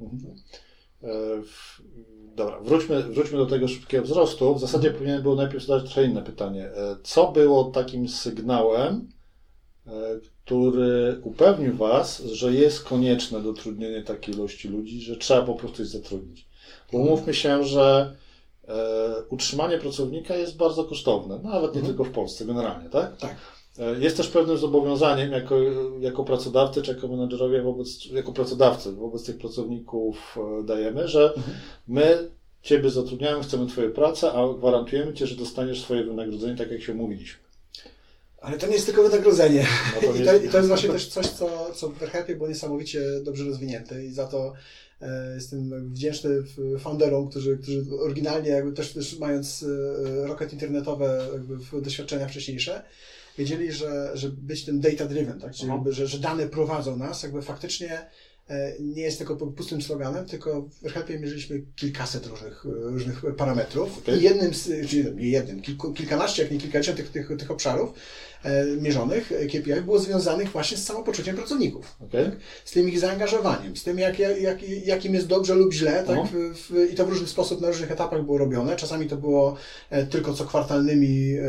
Dobra, wróćmy, wróćmy do tego szybkiego wzrostu. W zasadzie powinien był najpierw zadać trochę inne pytanie. Co było takim sygnałem, który upewnił Was, że jest konieczne dotrudnienie takiej ilości ludzi, że trzeba po prostu ich zatrudnić? Bo umówmy się, że utrzymanie pracownika jest bardzo kosztowne, nawet nie mhm. tylko w Polsce, generalnie, tak? Tak. Jest też pewnym zobowiązaniem jako, jako pracodawcy, czy jako menedżerowie wobec, jako pracodawcy wobec tych pracowników dajemy, że my Ciebie zatrudniamy, chcemy Twoją pracę, a gwarantujemy Ci, że dostaniesz swoje wynagrodzenie, tak jak się umówiliśmy. Ale to nie jest tylko wynagrodzenie. No to nie... I, to, I to jest właśnie też coś, co, co w AirHelpie było niesamowicie dobrze rozwinięte i za to jestem wdzięczny founderom, którzy, którzy oryginalnie jakby też, też mając rocket internetowe jakby doświadczenia wcześniejsze, wiedzieli, że, że być tym data-driven, tak? Czyli jakby, że, że dane prowadzą nas, jakby faktycznie nie jest tylko pustym sloganem, tylko w AirHelpie mierzyliśmy kilkaset różnych, różnych parametrów. Okay. I jednym, czyli nie jednym, kilku, kilkanaście, jak nie kilkadziesiąt tych, tych, tych obszarów e, mierzonych K P I było związanych właśnie z samopoczuciem pracowników. Okay. Tak? Z tym ich zaangażowaniem, z tym jak, jak, jak, jakim jest dobrze lub źle. Tak? Uh-huh. w, w, I to w różny sposób, na różnych etapach było robione. Czasami to było e, tylko co kwartalnymi e,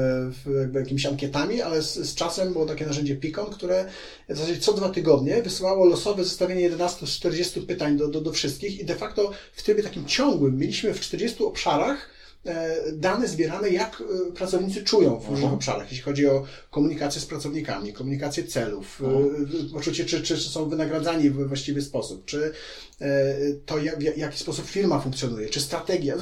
w, jakby jakimiś ankietami, ale z, z czasem było takie narzędzie Picon, które w zasadzie co dwa tygodnie wysyłało losowe zestawienie jedenastu czterdziestu pytań do, do, do wszystkich i de facto w trybie takim ciągłym mieliśmy w czterdziestu obszarach dane zbierane, jak pracownicy czują w różnych obszarach, jeśli chodzi o komunikację z pracownikami, komunikację celów, Aha. poczucie, czy, czy są wynagradzani w właściwy sposób, czy to, w jaki sposób firma funkcjonuje, czy strategia.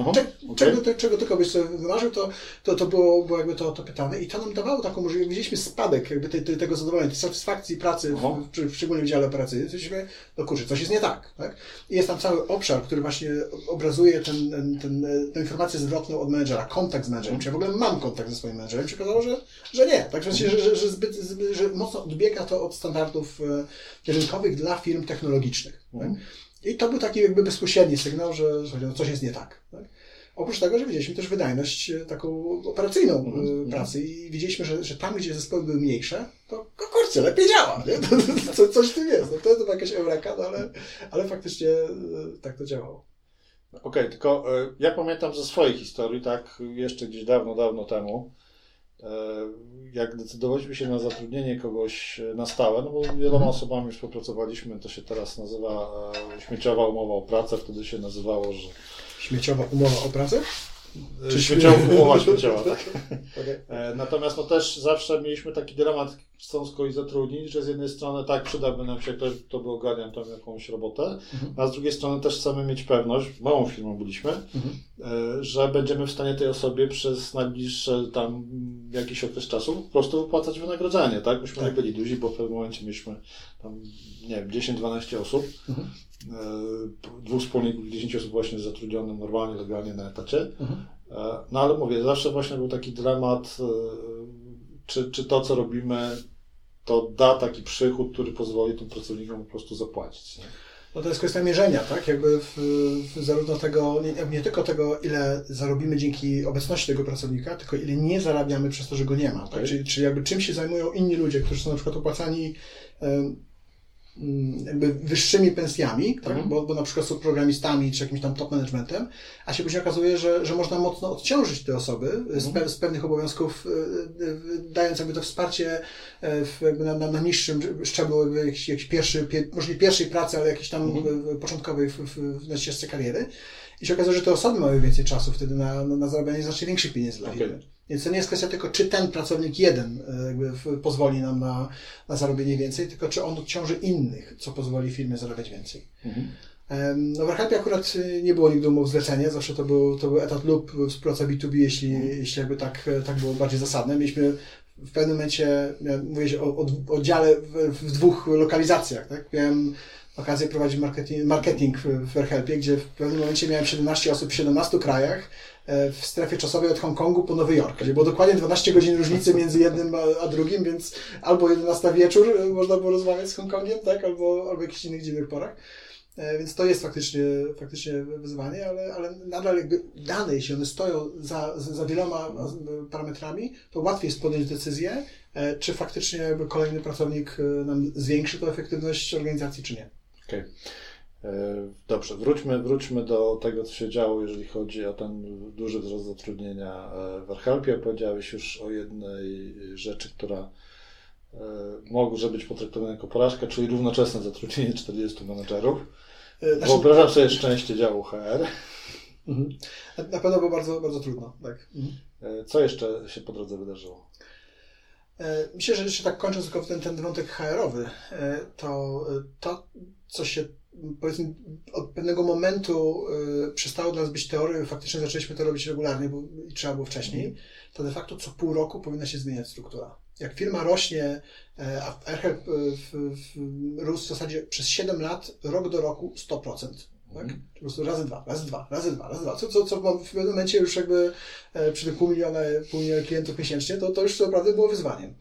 Aha, czego, okay. czego tylko byś sobie wymarzył, to, to, to było, było jakby to, to pytane i to nam dawało taką możliwość. Widzieliśmy spadek jakby te, te, tego zadowolenia, tej satysfakcji pracy, w, w szczególnie w dziale operacyjnym. Jesteśmy, no kurczę, coś jest nie tak, tak. I jest tam cały obszar, który właśnie obrazuje ten, ten, ten, tę informację zwrotną od menedżera, kontakt z menedżerem. Czy ja w ogóle mam kontakt ze swoim menedżerem? I się okazało, że, że nie. Także że, że, że, zbyt, zbyt, że mocno odbiega to od standardów rynkowych dla firm technologicznych. Tak? I to był taki jakby bezpośredni sygnał, że coś jest nie tak. Tak? Oprócz tego, że widzieliśmy też wydajność taką operacyjną mm-hmm. pracy i widzieliśmy, że, że tam, gdzie zespoły były mniejsze, to kurczę, lepiej działa, nie? To, to, to, coś w tym jest. No, to jest jakaś eureka, no, ale, ale faktycznie tak to działało. Okej, okay, tylko ja pamiętam ze swojej historii, tak jeszcze gdzieś dawno, dawno temu, jak decydowaliśmy się na zatrudnienie kogoś na stałe, no bo wieloma osobami współpracowaliśmy, to się teraz nazywa śmieciowa umowa o pracę, wtedy się nazywało, że... Śmieciowa umowa o pracę? Czy śmieciowa umowa śmieciowa, tak. Okay. Natomiast no też zawsze mieliśmy taki dylemat, chcąc kogoś zatrudnić, że z jednej strony tak, przydałby nam się ktoś, kto by ogarniał tam jakąś robotę, mhm. a z drugiej strony też chcemy mieć pewność, małą firmą byliśmy, mhm. że będziemy w stanie tej osobie przez najbliższe tam jakiś okres czasu po prostu wypłacać wynagrodzenie, tak? Myśmy tak. nie byli duzi, bo w pewnym momencie mieliśmy tam, nie wiem, dziesięć dwanaście osób, mhm. dwóch wspólników, dziesięć osób właśnie zatrudnionych normalnie, legalnie na etacie, mhm. no ale mówię, zawsze właśnie był taki dylemat, Czy, czy to, co robimy, to da taki przychód, który pozwoli tym pracownikom po prostu zapłacić. Nie? No to jest kwestia mierzenia, tak? Jakby w, w zarówno tego, nie, nie tylko tego, ile zarobimy dzięki obecności tego pracownika, tylko ile nie zarabiamy przez to, że go nie ma. Okay. Tak? Czyli, czyli jakby czym się zajmują inni ludzie, którzy są na przykład opłacani jakby wyższymi pensjami, tak? mhm. bo, bo na przykład są programistami czy jakimś tam top managementem, a się później okazuje, że, że można mocno odciążyć te osoby mhm. z, pe- z pewnych obowiązków, dając jakby to wsparcie w, jakby na, na, na niższym szczeblu jakby jakiś, jakiś pierwszy, pie- może nie pierwszej pracy, ale jakiejś tam mhm. początkowej w, w, na ścieżce kariery. I się okazuje, że te osoby mają więcej czasu wtedy na, na, na zarabianie znacznie większych pieniędzy dla firmy. Okay. Więc to nie jest kwestia tylko, czy ten pracownik jeden jakby pozwoli nam na, na zarobienie więcej, tylko czy on odciąży innych, co pozwoli firmie zarabiać więcej. Mhm. No w AirHelpie akurat nie było nigdy umów zlecenia, zawsze to był, to był etat lub współpraca B dwa B, jeśli, mhm. jeśli jakby tak, tak było bardziej zasadne. Mieliśmy w pewnym momencie, mówię o, o, o dziale w, w dwóch lokalizacjach, tak? Miałem okazję prowadzić marketing, marketing w AirHelpie, gdzie w pewnym momencie miałem siedemnaście osób w siedemnastu krajach, w strefie czasowej od Hongkongu po Nowy Jork, gdzie było dokładnie dwanaście godzin różnicy między jednym a, a drugim, więc albo jedenasta wieczór można było rozmawiać z Hongkongiem, tak, albo, albo w jakichś innych dziwnych porach. Więc to jest faktycznie, faktycznie wyzwanie, ale, ale nadal jakby dane, jeśli one stoją za, za wieloma parametrami, to łatwiej jest podjąć decyzję, czy faktycznie jakby kolejny pracownik nam zwiększy tę efektywność organizacji, czy nie. Okej. Okay. Dobrze, wróćmy, wróćmy do tego, co się działo, jeżeli chodzi o ten duży wzrost zatrudnienia w AirHelpie. Powiedziałeś już o jednej rzeczy, która może być potraktowana jako porażka, czyli równoczesne zatrudnienie czterdziestu menedżerów. Znaczy... Wyobrażam sobie szczęście działu H R. Mhm. Na pewno było bardzo, bardzo trudno. Tak. Mhm. Co jeszcze się po drodze wydarzyło? Myślę, że jeszcze tak kończąc tylko ten, ten wątek H R-owy, to to, co się powiedzmy, od pewnego momentu y, przestało dla nas być teorią, faktycznie zaczęliśmy to robić regularnie, bo i trzeba było wcześniej, to de facto co pół roku powinna się zmieniać struktura. Jak firma rośnie, a AirHelp rósł w zasadzie przez siedem lat, rok do roku sto procent. Tak? Po prostu razy dwa, razy dwa, razy dwa, razy dwa. Co, co, co w pewnym momencie już jakby przy tych pół miliona, pół miliona klientów miesięcznie, to, to już naprawdę było wyzwaniem.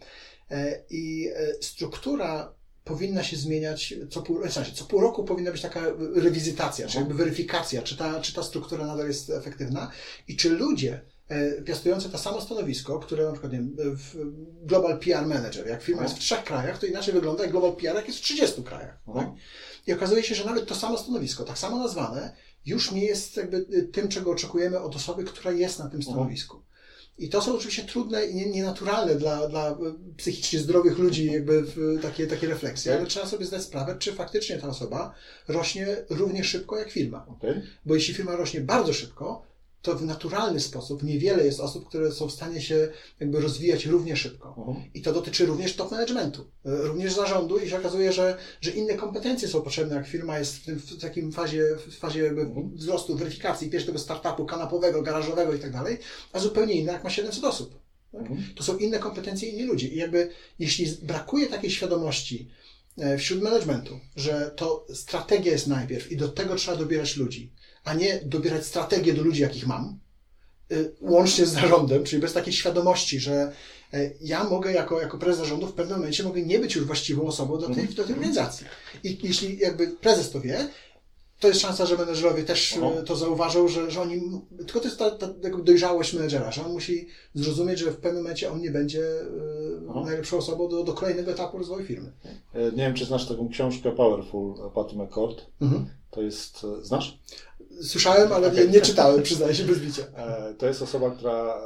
I struktura powinna się zmieniać, co pół, znaczy, co pół roku powinna być taka rewizytacja, czy jakby weryfikacja, czy ta, czy ta struktura nadal jest efektywna i czy ludzie piastujące to samo stanowisko, które na przykład nie wiem, w Global P R Manager, jak firma jest w trzech krajach, to inaczej wygląda jak Global P R, jak jest w trzydziestu krajach. Tak? I okazuje się, że nawet to samo stanowisko, tak samo nazwane, już nie jest jakby tym, czego oczekujemy od osoby, która jest na tym stanowisku. I to są oczywiście trudne i nienaturalne dla, dla psychicznie zdrowych ludzi jakby takie, takie refleksje, ale trzeba sobie zdać sprawę, czy faktycznie ta osoba rośnie równie szybko jak firma. Okay. Bo jeśli firma rośnie bardzo szybko, to w naturalny sposób niewiele jest osób, które są w stanie się jakby rozwijać równie szybko. Uh-huh. I to dotyczy również top managementu, również zarządu i się okazuje, że, że inne kompetencje są potrzebne, jak firma jest w, tym, w takim fazie, w fazie jakby uh-huh. wzrostu, weryfikacji pierwszego startupu kanapowego, garażowego i tak dalej, a zupełnie inne, jak ma siedemset osób. Tak? Uh-huh. To są inne kompetencje, inni ludzie. I jakby jeśli brakuje takiej świadomości wśród managementu, że to strategia jest najpierw i do tego trzeba dobierać ludzi, a nie dobierać strategię do ludzi, jakich mam, łącznie z zarządem, czyli bez takiej świadomości, że ja mogę jako, jako prezes zarządu w pewnym momencie mogę nie być już właściwą osobą do tej, do tej organizacji. I jeśli jakby prezes to wie, to jest szansa, że menedżerowie też Aha. to zauważą, że, że oni... Tylko to jest ta, ta dojrzałość menedżera, że on musi zrozumieć, że w pewnym momencie on nie będzie Aha. najlepszą osobą do, do kolejnego etapu rozwoju firmy. Nie wiem, czy znasz taką książkę Powerful Pat McCord. Mhm. To jest... Znasz? Słyszałem, ale okay. nie, nie czytałem, przyznaję się, bez bicia. To jest osoba, która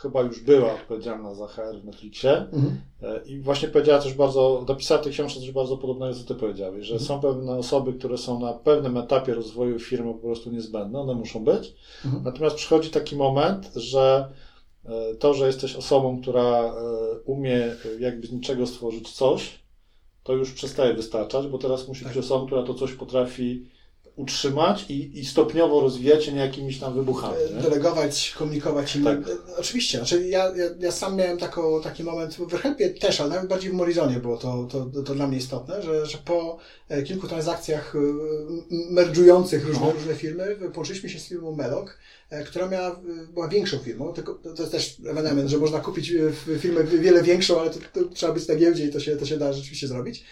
chyba już była odpowiedzialna za H R w Netflixie mm-hmm. i właśnie powiedziała coś bardzo, napisała w tej książce coś bardzo podobnego, co ty powiedziałeś, że mm-hmm. są pewne osoby, które są na pewnym etapie rozwoju firmy po prostu niezbędne, one muszą być, mm-hmm. natomiast przychodzi taki moment, że to, że jesteś osobą, która umie jakby z niczego stworzyć coś, to już przestaje wystarczać, bo teraz musi być osobą, która to coś potrafi utrzymać i, i stopniowo rozwijać się nie jakimiś tam wybuchami. Nie? Delegować, komunikować. Tak. Oczywiście. Znaczy ja, ja, ja sam miałem taką, taki moment, w AirHelpie też, ale nawet bardziej w Morizonie było to, to, to dla mnie istotne, że, że po kilku transakcjach merdżujących różne, no. różne firmy połączyliśmy się z firmą Melok, która miała, była większą firmą. Tylko to jest też ewenement, że można kupić firmę wiele większą, ale to, to trzeba być na giełdzie i to się, to się da rzeczywiście zrobić.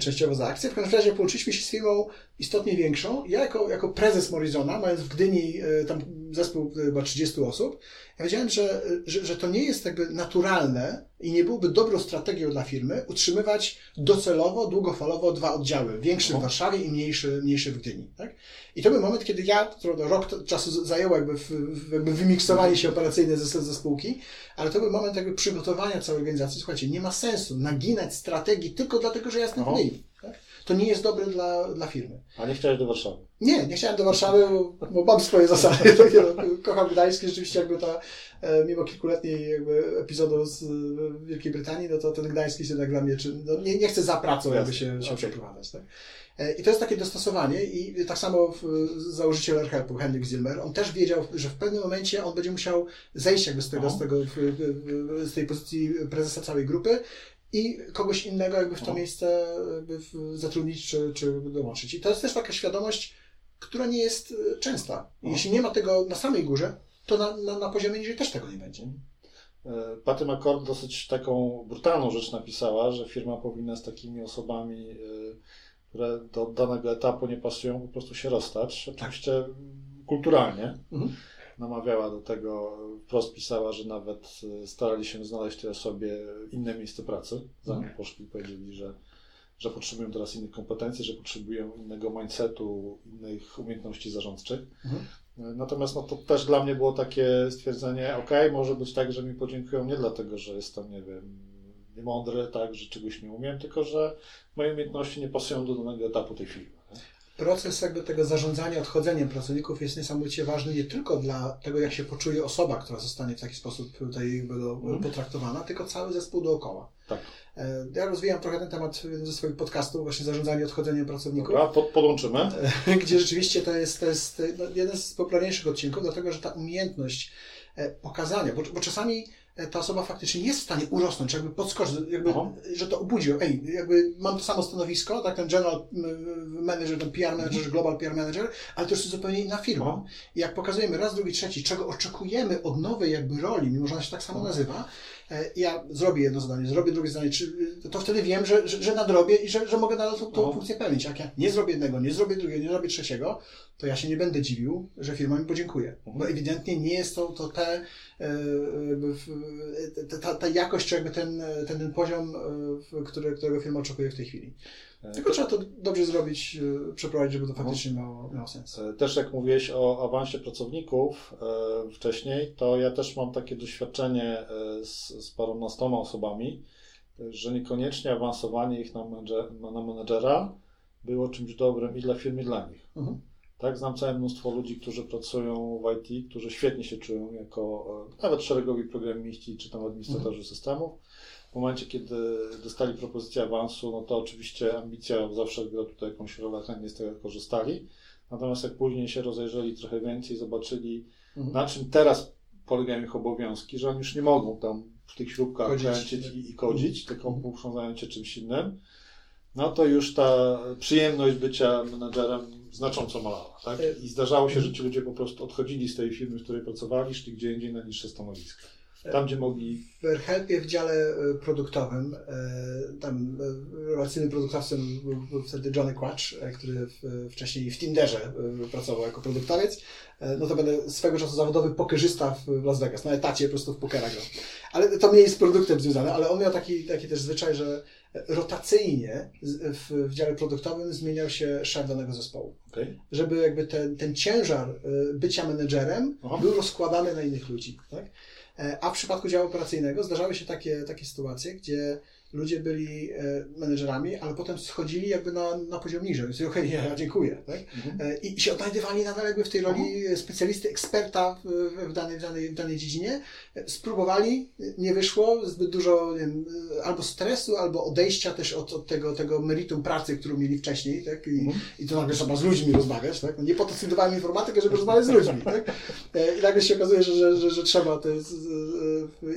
Częściowo za akcję. W każdym razie połączyliśmy się z firmą istotnie większą. Ja jako, jako prezes Morizona, mając w Gdyni tam zespół chyba trzydziestu osób, ja wiedziałem, że, że, że to nie jest jakby naturalne i nie byłoby dobrą strategią dla firmy utrzymywać docelowo, długofalowo dwa oddziały. Większy w Warszawie i mniejszy, mniejszy w Gdyni. Tak? I to był moment, kiedy ja, rok czasu zajęło jakby, jakby wymiksowanie się operacyjne ze, ze spółki, ale to był moment jakby przygotowania całej organizacji. Słuchajcie, nie ma sensu naginać strategii tylko dlatego, że ja jestem w Gdyni. Tak? To nie jest dobre dla, dla firmy. A nie chciałeś do Warszawy? Nie, nie chciałem do Warszawy, bo, bo mam swoje zasady. Kocham Gdański, rzeczywiście jakby ta, mimo kilkuletniej jakby epizodu z Wielkiej Brytanii, no to ten Gdański się tak dla mnie, czy, no nie, nie chcę za pracą jakby się, się przeprowadzać. Tak? I to jest takie dostosowanie i tak samo założyciel AirHelpu, Henrik Zillmer, on też wiedział, że w pewnym momencie on będzie musiał zejść jakby z, tego, z, tego, z tej pozycji prezesa całej grupy i kogoś innego jakby w to miejsce jakby zatrudnić czy, czy dołączyć. I to jest też taka świadomość, która nie jest częsta. Jeśli nie ma tego na samej górze, to na, na, na poziomie niżej też tego nie będzie. Patty McCord dosyć taką brutalną rzecz napisała, że firma powinna z takimi osobami, które do danego etapu nie pasują, po prostu się rozstać. Oczywiście tak. kulturalnie. Mhm. Namawiała do tego, wprost pisała, że nawet starali się znaleźć tej osobie inne miejsce pracy, zanim okay. poszli i powiedzieli, że, że potrzebują teraz innych kompetencji, że potrzebują innego mindsetu, innych umiejętności zarządczych. Mhm. Natomiast no, to też dla mnie było takie stwierdzenie, ok, może być tak, że mi podziękują nie dlatego, że jestem, nie wiem, niemądry, tak, że czegoś nie umiem, tylko że moje umiejętności nie pasują do danego etapu tej firmy. Proces jakby tego zarządzania odchodzeniem pracowników jest niesamowicie ważny nie tylko dla tego, jak się poczuje osoba, która zostanie w taki sposób tutaj jakby potraktowana, tylko cały zespół dookoła. Tak. Ja rozwijam trochę ten temat ze swoich podcastów, właśnie zarządzanie odchodzeniem pracowników. Dobra, pod, podłączymy. Gdzie rzeczywiście to jest, to jest jeden z popularniejszych odcinków, dlatego że ta umiejętność pokazania, bo, bo czasami ta osoba faktycznie jest w stanie urosnąć, jakby podskoczyć, jakby, że to obudzi. Ej, jakby mam to samo stanowisko, tak, ten general manager, ten P R manager, mhm. global P R manager, ale to już jest zupełnie inna firma. Aha. I jak pokazujemy raz, drugi, trzeci, czego oczekujemy od nowej jakby roli, mimo że ona się tak samo Aha. nazywa, ja zrobię jedno zadanie, zrobię drugie zadanie, to wtedy wiem, że, że, że nadrobię i że, że mogę nadal tą, tą funkcję pełnić. Jak ja nie zrobię jednego, nie zrobię drugiego, nie zrobię trzeciego, to ja się nie będę dziwił, że firma mi podziękuje. Bo ewidentnie nie jest to, to te, ta, ta jakość, czy jakby ten, ten, ten poziom, który, którego firma oczekuje w tej chwili. Tylko trzeba to dobrze zrobić, przeprowadzić, żeby to faktycznie miało, miało sens. Też jak mówiłeś o awansie pracowników wcześniej, to ja też mam takie doświadczenie z, z paroma osobami, że niekoniecznie awansowanie ich na menedżera, na menedżera było czymś dobrym i dla firmy, i dla nich. Mhm. Tak, znam całe mnóstwo ludzi, którzy pracują w I T, którzy świetnie się czują jako nawet szeregowi programiści czy tam administratorzy mhm. systemów. W momencie, kiedy dostali propozycję awansu, no to oczywiście ambicja zawsze gra tutaj jakąś rolę, chętnie z tego korzystali. Natomiast jak później się rozejrzeli trochę więcej, zobaczyli mhm. na czym teraz polegają ich obowiązki, że oni już nie mogą tam w tych śrubkach kodzić, kręcić tak. i, i kodzić, tylko mhm. muszą zająć się czymś innym. No to już ta przyjemność bycia menadżerem znacząco malała, tak? I zdarzało się, że ci ludzie po prostu odchodzili z tej firmy, w której pracowali, szli gdzie indziej na niższe stanowiska. Tam, gdzie mogli... W AirHelpie w dziale produktowym, tam relacyjnym produktowcem był wtedy Johnny Quatch, który wcześniej w Tinderze pracował jako produktowiec. No to będę swego czasu zawodowy pokerzysta w Las Vegas, na etacie po prostu w pokera grał. Ale to mniej jest z produktem związane, ale on miał taki, taki też zwyczaj, że rotacyjnie w, w dziale produktowym zmieniał się szef danego zespołu. Okay. Żeby jakby ten, ten ciężar bycia menedżerem Aha. był rozkładany na innych ludzi. Tak? A w przypadku działu operacyjnego zdarzały się takie, takie sytuacje, gdzie ludzie byli menedżerami, ale potem schodzili jakby na, na poziom niżej. Więc okej, okay, ja dziękuję. Tak? Mhm. I, I się odnajdywali nadal jakby w tej roli mhm. specjalisty, eksperta w danej, w, danej, w danej dziedzinie. Spróbowali, nie wyszło, zbyt dużo nie wiem, albo stresu, albo odejścia też od, od tego, tego meritum pracy, którą mieli wcześniej. Tak? I, mhm. i to nagle trzeba z ludźmi rozmawiać. Tak? No nie po to studiowałem informatykę, żeby rozmawiać z ludźmi. Tak? I nagle się okazuje, że, że, że, że trzeba to jest,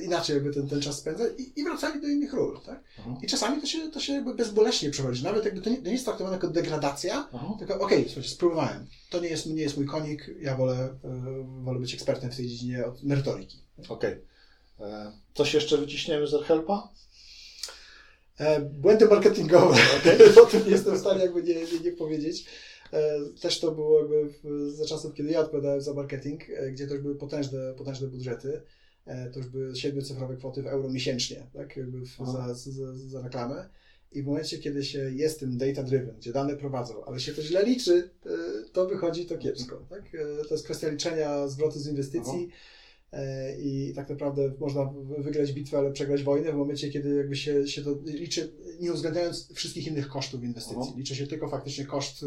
inaczej jakby ten, ten czas spędzać i, i wracali do innych ról. Tak? Aha. I czasami to się, to się jakby bezboleśnie przechodzi. Nawet jakby to nie, to nie jest traktowane jako degradacja, Aha. tylko okej, okay, słuchajcie, spróbowałem. To nie jest, nie jest mój konik, ja wolę, yy, wolę być ekspertem w tej dziedzinie od merytoryki. Okej. Okay. Coś jeszcze wyciśniemy z AirHelpa? E, błędy marketingowe. Okay. O tym nie jestem w stanie jakby nie, nie, nie powiedzieć. Też to było jakby za czasów, kiedy ja odpowiadałem za marketing, gdzie też były potężne, potężne budżety. To już były siedmiocyfrowe kwoty w euro miesięcznie, tak, jakby za, za, za reklamę. I w momencie, kiedy się jest tym data driven, gdzie dane prowadzą, ale się to źle liczy, to wychodzi to kiepsko. Tak? To jest kwestia liczenia zwrotu z inwestycji Aha. i tak naprawdę można wygrać bitwę, ale przegrać wojnę w momencie, kiedy jakby się, się to liczy, nie uwzględniając wszystkich innych kosztów inwestycji. Aha. Liczy się tylko faktycznie koszt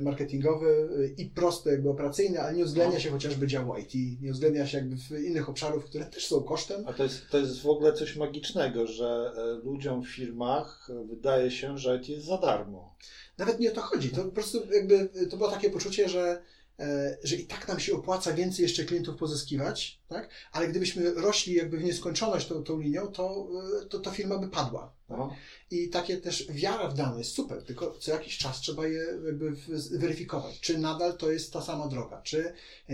marketingowy i prosty, jakby operacyjny, ale nie uwzględnia się chociażby działu I T, nie uwzględnia się jakby w innych obszarów, które też są kosztem. A to jest, to jest w ogóle coś magicznego, że ludziom w firmach wydaje się, że I T jest za darmo. Nawet nie o to chodzi. To po prostu jakby to było takie poczucie, że że i tak nam się opłaca więcej jeszcze klientów pozyskiwać, tak? Ale gdybyśmy rośli jakby w nieskończoność tą, tą linią, to, to, to firma by padła. Tak? I takie też wiara w dane jest super, tylko co jakiś czas trzeba je jakby weryfikować, czy nadal to jest ta sama droga, czy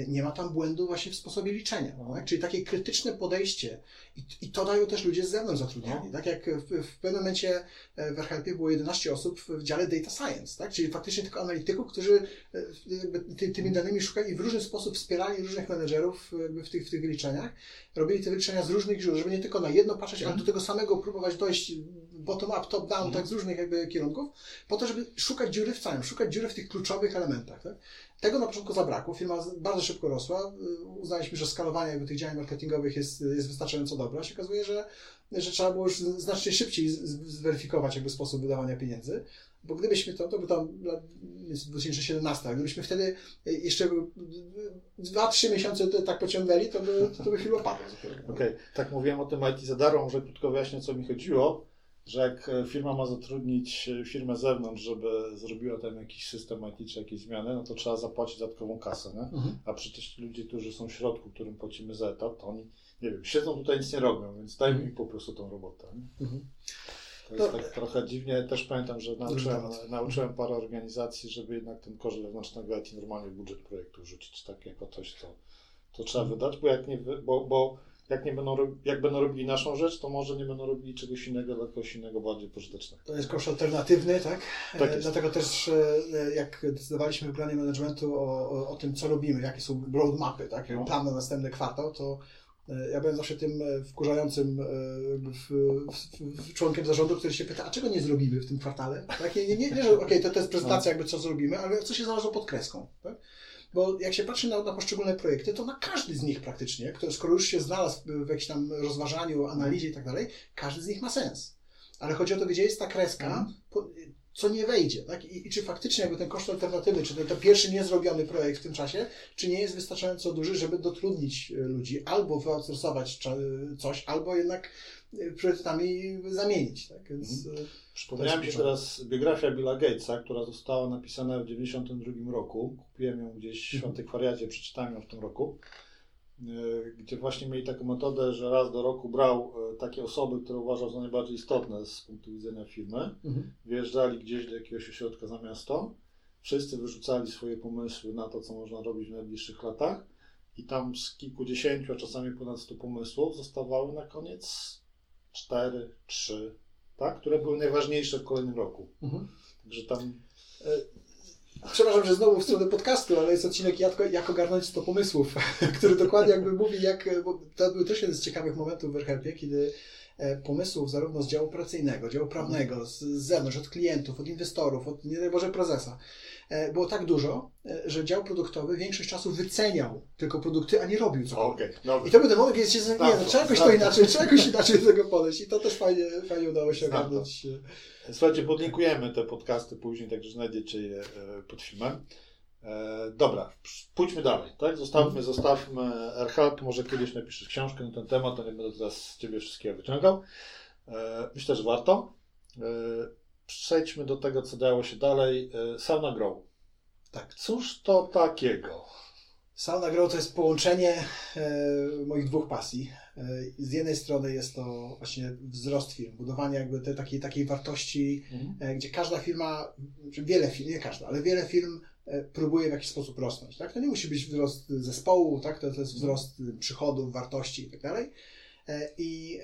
nie ma tam błędu właśnie w sposobie liczenia. Tak? Czyli takie krytyczne podejście i, i to dają też ludzie z zewnątrz zatrudniani. Tak jak w, w pewnym momencie w AirHelpie było jedenaście osób w dziale Data Science, tak? Czyli faktycznie tylko analityków, którzy jakby ty, tymi danymi szukali i w różny sposób wspierali różnych menedżerów jakby w tych, w tych wyliczeniach. Robili te wyliczenia z różnych źródeł, żeby nie tylko na jedno patrzeć, ale do tego samego próbować dojść bottom-up, top-down, mm. tak z różnych jakby kierunków, po to, żeby szukać dziury w całym, szukać dziury w tych kluczowych elementach. Tak? Tego na początku zabrakło, firma bardzo szybko rosła, uznaliśmy, że skalowanie jakby tych działań marketingowych jest, jest wystarczająco dobre, a się okazuje, że, że trzeba było już znacznie szybciej zweryfikować jakby sposób wydawania pieniędzy, bo gdybyśmy to, to był tam lat dwa tysiące siedemnaście, gdybyśmy wtedy jeszcze dwa trzy miesiące tak pociągnęli, to by, to by firma padła. Okej, okay. Tak mówiłem o tym I T za darmo, że krótko wyjaśnię, o co mi chodziło. Że jak firma ma zatrudnić firmę z zewnątrz, żeby zrobiła tam jakiś system I T czy jakieś zmiany, no to trzeba zapłacić dodatkową kasę, nie? Mhm. A przecież ludzie, którzy są w środku, którym płacimy za etat, to oni, nie wiem, siedzą tutaj, nic nie robią, więc dajmy mhm. im po prostu tą robotę. Mhm. To jest to... tak trochę dziwnie, też pamiętam, że nauczyłem, nauczyłem parę organizacji, żeby jednak ten koszt wewnętrznego I T normalnie w budżet projektu rzucić, tak jako coś, co to trzeba mhm. wydać, bo jak nie, bo, bo Jak, nie będą, jak będą robili naszą rzecz, to może nie będą robili czegoś innego dla kogoś innego bardziej pożytecznego. To jest koszt alternatywny, tak? tak jest. Dlatego też jak decydowaliśmy w planie managementu o, o, o tym, co robimy, jakie są roadmapy, tak? No. Plan na następny kwartał, to ja byłem zawsze tym wkurzającym w, w, w członkiem zarządu, który się pyta, a czego nie zrobimy w tym kwartale? Tak? Nie, nie, nie, nie że okej, okay, to, to jest prezentacja, no. jakby co zrobimy, ale co się znalazło pod kreską. Tak? Bo jak się patrzy na, na poszczególne projekty, to na każdy z nich praktycznie, który, skoro już się znalazł w jakimś tam rozważaniu, analizie i tak dalej, każdy z nich ma sens. Ale chodzi o to, gdzie jest ta kreska, po, co nie wejdzie, tak? I, i czy faktycznie jakby ten koszt alternatywy, czy ten, ten pierwszy niezrobiony projekt w tym czasie, czy nie jest wystarczająco duży, żeby dotrudnić ludzi, albo wyoutsourcować coś, albo jednak priorytetami zamienić. Tak? Więc, hmm. Przypomniała mi się teraz biografia Billa Gatesa, która została napisana w tysiąc dziewięćset dziewięćdziesiątym drugim roku. Kupiłem ją gdzieś w antykwariacie, przeczytałem ją w tym roku, gdzie właśnie mieli taką metodę, że raz do roku brał takie osoby, które uważał za najbardziej istotne z punktu widzenia firmy, mhm. wjeżdżali gdzieś do jakiegoś ośrodka za miasto, wszyscy wyrzucali swoje pomysły na to, co można robić w najbliższych latach i tam z kilkudziesięciu, a czasami ponad stu pomysłów zostawały na koniec cztery, trzy, tak? Które były najważniejsze w kolejnym roku. Mhm. Także tam... Przepraszam, że znowu w stronę podcastu, ale jest odcinek jak, jak ogarnąć sto pomysłów, który dokładnie jakby mówi, jak, bo to był też jeden z ciekawych momentów w AirHelpie, kiedy pomysłów zarówno z działu operacyjnego, działu prawnego, z zewnątrz, od klientów, od inwestorów, od nie daj Boże prezesa, było tak dużo, że dział produktowy większość czasu wyceniał tylko produkty, a nie robił cokolwiek. Okay, I to był ten moment, kiedy się nie, no, trzeba jakoś to inaczej, trzeba jakoś inaczej do tego podejść i to też fajnie, fajnie udało się ogarnąć. Słuchajcie, podlinkujemy te podcasty później, także znajdziecie je pod filmem. E, dobra, pójdźmy dalej, tak? Zostawmy, zostawmy AirHelp, może kiedyś napiszesz książkę na ten temat, to nie będę teraz Ciebie wszystkiego wyciągał. E, myślę, że warto. E, przejdźmy do tego, co dało się dalej. E, Sauna Group. Tak, cóż to takiego? Sauna Group to jest połączenie e, moich dwóch pasji. E, z jednej strony jest to właśnie wzrost firm, budowanie jakby te, takiej, takiej wartości, mhm. e, gdzie każda firma, wiele firm, nie każda, ale wiele firm próbuje w jakiś sposób rosnąć. Tak? To nie musi być wzrost zespołu, tak? to, to jest wzrost przychodów, wartości i tak dalej. I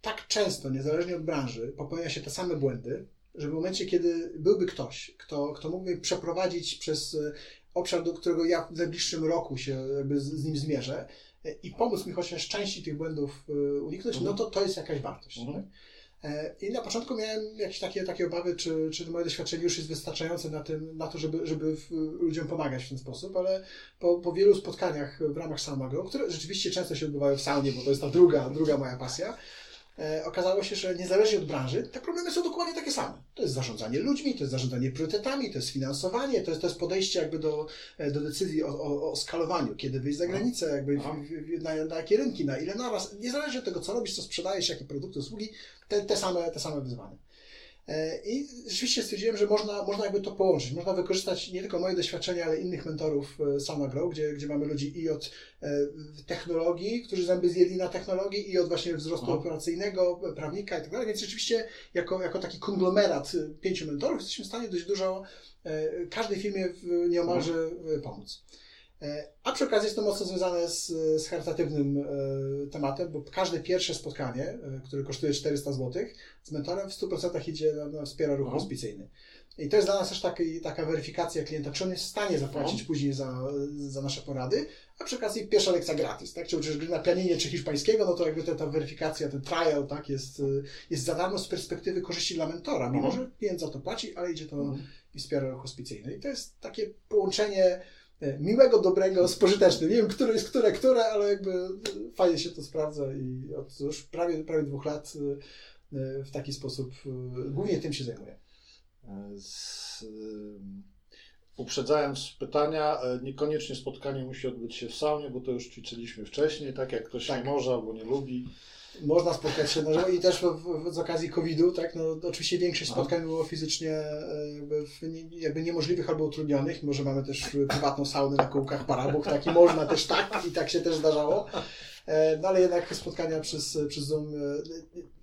tak często, niezależnie od branży, popełnia się te same błędy, że w momencie, kiedy byłby ktoś, kto, kto mógłby przeprowadzić przez obszar, do którego ja w najbliższym roku się jakby z, z nim zmierzę i pomóc mi chociaż części tych błędów uniknąć, mhm. no to to jest jakaś wartość. Mhm. Tak? I na początku miałem jakieś takie, takie obawy, czy, czy moje doświadczenie już jest wystarczające na, tym, na to, żeby, żeby ludziom pomagać w ten sposób, ale po, po wielu spotkaniach w ramach Sauna Group, które rzeczywiście często się odbywały w saunie, bo to jest ta druga, druga moja pasja, e, okazało się, że niezależnie od branży, te problemy są dokładnie takie same. To jest zarządzanie ludźmi, to jest zarządzanie priorytetami, to jest finansowanie, to jest, to jest podejście jakby do, do decyzji o, o, o skalowaniu, kiedy wyjść za granicę, jakby w, w, na, na jakie rynki, na ile naraz, niezależnie od tego, co robisz, co sprzedajesz, jakie produkty, usługi, Te, te, same, te same wyzwania. I rzeczywiście stwierdziłem, że można, można jakby to połączyć. Można wykorzystać nie tylko moje doświadczenia, ale innych mentorów Sauna Group, gdzie, gdzie mamy ludzi i od technologii, którzy zęby zjedli na technologii, i od właśnie wzrostu no. operacyjnego, prawnika i tak dalej. Więc rzeczywiście jako, jako taki konglomerat pięciu mentorów jesteśmy w stanie dość dużo każdej firmie nieomalże pomóc. A przy okazji jest to mocno związane z, z charytatywnym tematem, bo każde pierwsze spotkanie, które kosztuje czterysta złotych, z mentorem w stu procentach idzie na, na wspiera ruch hospicyjny. I to jest dla nas też taki, taka weryfikacja klienta, czy on jest w stanie zapłacić no. później za, za nasze porady, a przy okazji pierwsza lekcja gratis, tak? Czy uczysz gry na pianinie czy hiszpańskiego, no to jakby ta, ta weryfikacja, ten trial, tak, jest, jest za darmo z perspektywy korzyści dla mentora, mimo no. że klient za to płaci, ale idzie to no. i wspiera ruch hospicyjny. I to jest takie połączenie miłego, dobrego, z pożytecznym. Nie wiem, które jest które, które, ale jakby fajnie się to sprawdza i od już prawie, prawie dwóch lat w taki sposób głównie tym się zajmuję. Z, uprzedzając pytania, niekoniecznie spotkanie musi odbyć się w saunie, bo to już ćwiczyliśmy wcześniej, tak jak ktoś tak. nie może albo nie lubi. Można spotkać się na żywo i też w, w, z okazji kowida, tak, no oczywiście większość spotkań było fizycznie jakby, jakby niemożliwych albo utrudnionych, może mamy też prywatną saunę na kółkach Parabuch, tak, i można też tak, i tak się też zdarzało, no ale jednak spotkania przez, przez Zoom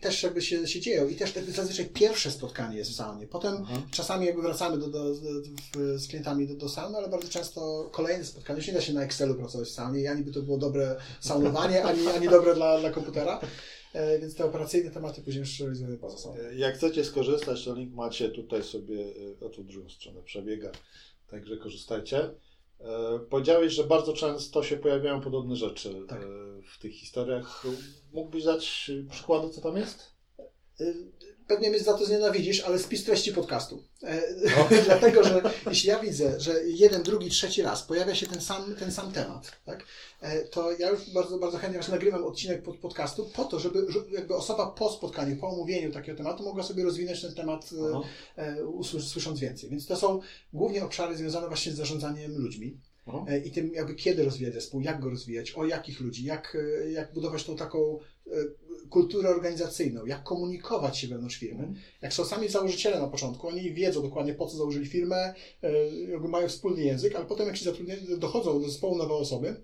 też jakby się, się dzieją i też jakby zazwyczaj pierwsze spotkanie jest w saunie, potem mhm. czasami jakby wracamy do, do, do, do, z klientami do, do sauny, ale bardzo często kolejne spotkanie, już nie da się na Excelu pracować w saunie i ani by to było dobre saunowanie, ani, ani dobre dla, dla komputera. Więc te operacyjne tematy później już realizujemy poza sobą. Jak chcecie skorzystać, to link macie tutaj sobie, o tą drugą stronę przebiega, także korzystajcie. Powiedziałeś, że bardzo często się pojawiają podobne rzeczy tak. w tych historiach. Mógłbyś dać przykłady, co tam jest? pewnie mnie za to znienawidzisz, ale spis treści podcastu. No. Dlatego, że jeśli ja widzę, że jeden, drugi, trzeci raz pojawia się ten sam, ten sam temat, tak? To ja już bardzo, bardzo chętnie nagrywam odcinek pod podcastu po to, żeby jakby osoba po spotkaniu, po omówieniu takiego tematu mogła sobie rozwinąć ten temat, no. Słysząc więcej. Więc to są głównie obszary związane właśnie z zarządzaniem ludźmi. No. I tym jakby kiedy rozwijać zespół, jak go rozwijać, o jakich ludzi, jak, jak budować tą taką kulturę organizacyjną, jak komunikować się wewnątrz firmy. Jak są sami założyciele na początku, oni wiedzą dokładnie, po co założyli firmę, jakby mają wspólny język, ale potem jak się zatrudniają, dochodzą do zespołu nowe osoby,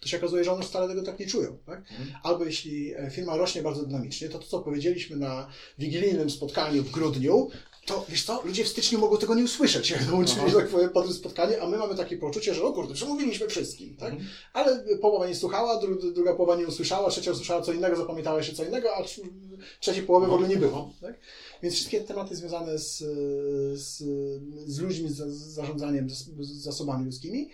to się okazuje, że one wcale tego tak nie czują. Tak? Albo jeśli firma rośnie bardzo dynamicznie, to to, co powiedzieliśmy na wigilijnym spotkaniu w grudniu, to wiesz co, ludzie w styczniu mogą tego nie usłyszeć, jak dołączyli tak powiem, po tym spotkaniu, a my mamy takie poczucie, że o kurde, przemówiliśmy wszystkim, tak? Mhm. Ale połowa nie słuchała, dru- druga połowa nie usłyszała, trzecia usłyszała co innego, zapamiętała się co innego, a trzeciej połowy w ogóle nie było. Tak? Więc wszystkie tematy związane z, z, z ludźmi, z, z zarządzaniem, z, z zasobami ludzkimi,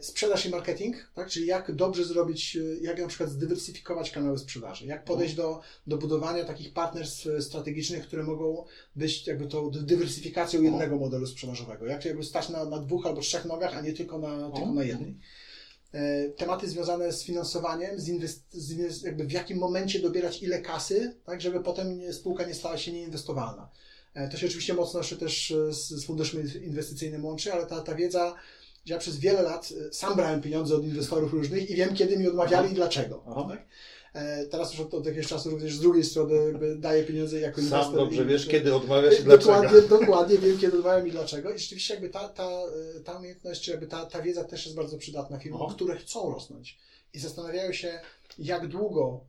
sprzedaż i marketing, tak? Czyli jak dobrze zrobić, jak na przykład zdywersyfikować kanały sprzedaży, jak podejść do, do budowania takich partnerstw strategicznych, które mogą być jakby tą dywersyfikacją jednego modelu sprzedażowego, jak jakby stać na, na dwóch albo trzech nogach, a nie tylko na, tylko na jednej. Tematy związane z finansowaniem, z inwest- z inwest- jakby w jakim momencie dobierać ile kasy, tak? Żeby potem spółka nie stała się nieinwestowalna. To się oczywiście mocno jeszcze też z funduszem inwestycyjnym łączy, ale ta, ta wiedza. Ja przez wiele lat sam brałem pieniądze od inwestorów różnych i wiem, kiedy mi odmawiali i dlaczego. Tak? Teraz już od, od jakiegoś czasu również z drugiej strony daję pieniądze jako inwestor. Sam dobrze wiesz, kiedy odmawiasz i dlaczego. Dokładnie, dokładnie wiem, kiedy odmawiam i dlaczego. I rzeczywiście jakby ta, ta, ta umiejętność, jakby ta, ta wiedza też jest bardzo przydatna firmom, aha, które chcą rosnąć i zastanawiają się, jak długo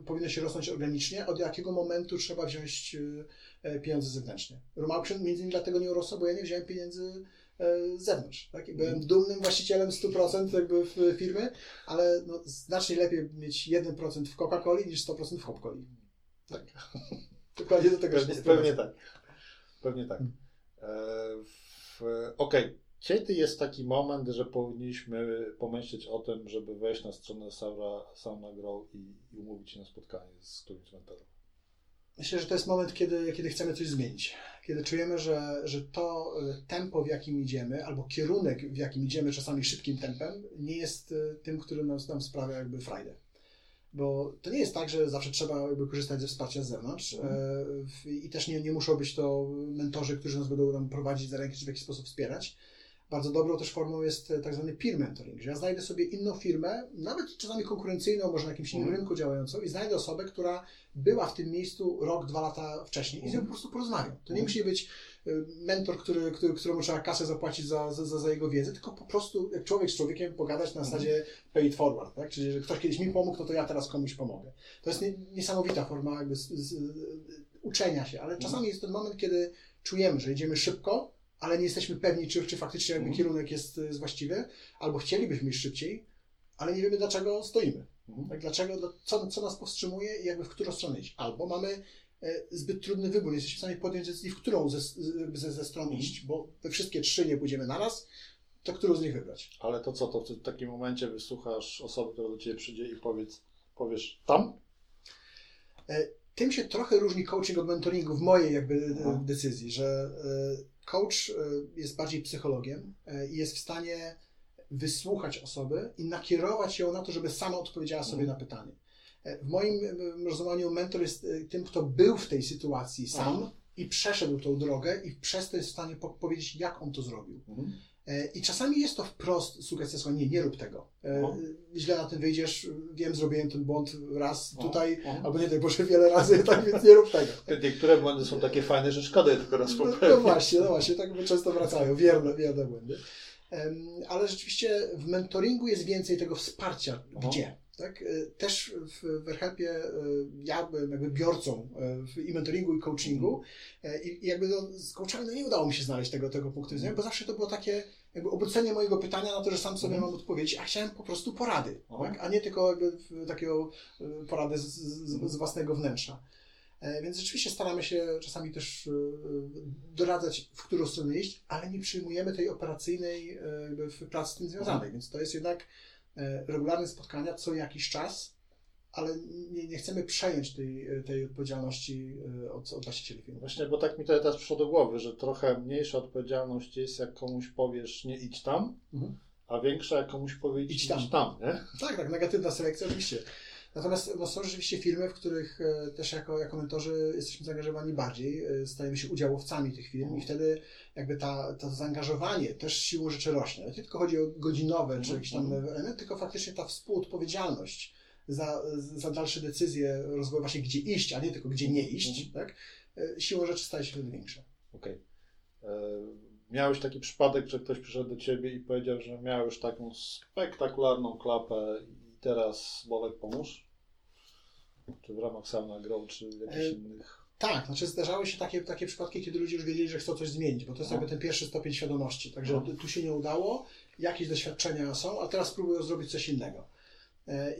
y, powinno się rosnąć organicznie, od jakiego momentu trzeba wziąć y, pieniądze zewnętrzne. Room Auction między innymi dlatego nie urosło, bo ja nie wziąłem pieniędzy z zewnątrz. Tak? I byłem dumnym właścicielem sto procent jakby w firmy, ale no znacznie lepiej mieć jeden procent w Coca-Coli niż sto procent w Hopcoli. Tak. Dokładnie do tego pewnie, się pewnie tak. Pewnie tak. E, Okej. Okay. Kiedy jest taki moment, że powinniśmy pomyśleć o tym, żeby wejść na stronę Sauna Group i, i umówić się na spotkanie z którymś mentorem? Myślę, że to jest moment, kiedy, kiedy chcemy coś zmienić. Kiedy czujemy, że, że to tempo, w jakim idziemy, albo kierunek, w jakim idziemy czasami szybkim tempem, nie jest tym, który nam, nam sprawia jakby frajdę. Bo to nie jest tak, że zawsze trzeba jakby korzystać ze wsparcia z zewnątrz, mm. i też nie, nie muszą być to mentorzy, którzy nas będą nam prowadzić za rękę czy w jakiś sposób wspierać. Bardzo dobrą też formą jest tak zwany peer mentoring, że ja znajdę sobie inną firmę, nawet czasami konkurencyjną, może na jakimś innym mm. rynku działającą i znajdę osobę, która była w tym miejscu rok, dwa lata wcześniej mm. i z nią po prostu porozmawiam. To mm. nie musi być mentor, który, który, któremu trzeba kasę zapłacić za, za, za jego wiedzę, tylko po prostu jak człowiek z człowiekiem pogadać na zasadzie mm. pay it forward, tak? Czyli że ktoś kiedyś mi pomógł, no to ja teraz komuś pomogę. To jest niesamowita forma jakby z, z, z, uczenia się, ale czasami mm. jest ten moment, kiedy czujemy, że idziemy szybko, ale nie jesteśmy pewni, czy, czy faktycznie jakby kierunek jest, jest właściwy, albo chcielibyśmy iść szybciej, ale nie wiemy, dlaczego stoimy. Tak, dlaczego, co, co nas powstrzymuje i jakby w którą stronę iść. Albo mamy zbyt trudny wybór, nie jesteśmy w stanie podjąć decyzji, w którą ze, ze, ze stron iść, bo we wszystkie trzy nie pójdziemy naraz, to którą z nich wybrać. Ale to co, to w takim momencie wysłuchasz osoby, która do Ciebie przyjdzie i powiedz, powiesz tam? Tym się trochę różni coaching od mentoringu w mojej jakby Aha. decyzji, że coach jest bardziej psychologiem i jest w stanie wysłuchać osoby i nakierować ją na to, żeby sama odpowiedziała sobie mhm. na pytanie. W moim rozumieniu mentor jest tym, kto był w tej sytuacji sam mhm. i przeszedł tą drogę i przez to jest w stanie powiedzieć, jak on to zrobił. Mhm. I czasami jest to wprost sugestia, słuchaj, nie, nie rób tego, o. źle na tym wyjdziesz, wiem, zrobiłem ten błąd raz o. tutaj, o. albo nie tak, proszę, wiele razy, tak, więc nie rób tego. Niektóre błędy są takie fajne, że szkoda je tylko raz popełnić. No, no właśnie, no właśnie, tak bo często wracają, wierne, wierne błędy. Ale rzeczywiście w mentoringu jest więcej tego wsparcia, o. gdzie? Tak? Też w AirHelpie ja byłem jakby biorcą i mentoringu, i coachingu mm. i jakby no, z coachami no nie udało mi się znaleźć tego, tego punktu widzenia, mm. bo zawsze to było takie jakby obrócenie mojego pytania na to, że sam sobie mm. mam odpowiedzieć, a chciałem po prostu porady, mm. tak? A nie tylko jakby takiego porady z, z, z własnego wnętrza. Więc rzeczywiście staramy się czasami też doradzać, w którą stronę iść, ale nie przyjmujemy tej operacyjnej pracy z tym związanej, mm. więc to jest jednak regularne spotkania co jakiś czas, ale nie, nie chcemy przejąć tej, tej odpowiedzialności od, od właścicieli firmy. Właśnie, bo tak mi to teraz przyszło do głowy, że trochę mniejsza odpowiedzialność jest, jak komuś powiesz nie idź tam, mhm. a większa, jak komuś powiesz idź tam. Idź tam, nie? Tak, tak, negatywna selekcja oczywiście. Natomiast no, są rzeczywiście firmy, w których e, też jako, jako mentorzy jesteśmy zaangażowani bardziej, e, stajemy się udziałowcami tych firm i wtedy jakby ta, to zaangażowanie też siłą rzeczy rośnie. Nie tylko chodzi o godzinowe czy jakieś tam elementy, tylko faktycznie ta współodpowiedzialność za, za dalsze decyzje rozwoju właśnie gdzie iść, a nie tylko gdzie nie iść, tak? E, siłą rzeczy staje się wtedy większa. Okej. Okay. Miałeś taki przypadek, że ktoś przyszedł do ciebie i powiedział, że miał już taką spektakularną klapę i teraz Bolek pomóż? Czy w ramach Sauna Group, czy jakichś e, innych? Tak, znaczy zdarzały się takie, takie przypadki, kiedy ludzie już wiedzieli, że chcą coś zmienić, bo to jest no. jakby ten pierwszy stopień świadomości. Także no. tu się nie udało, jakieś doświadczenia są, a teraz próbują zrobić coś innego.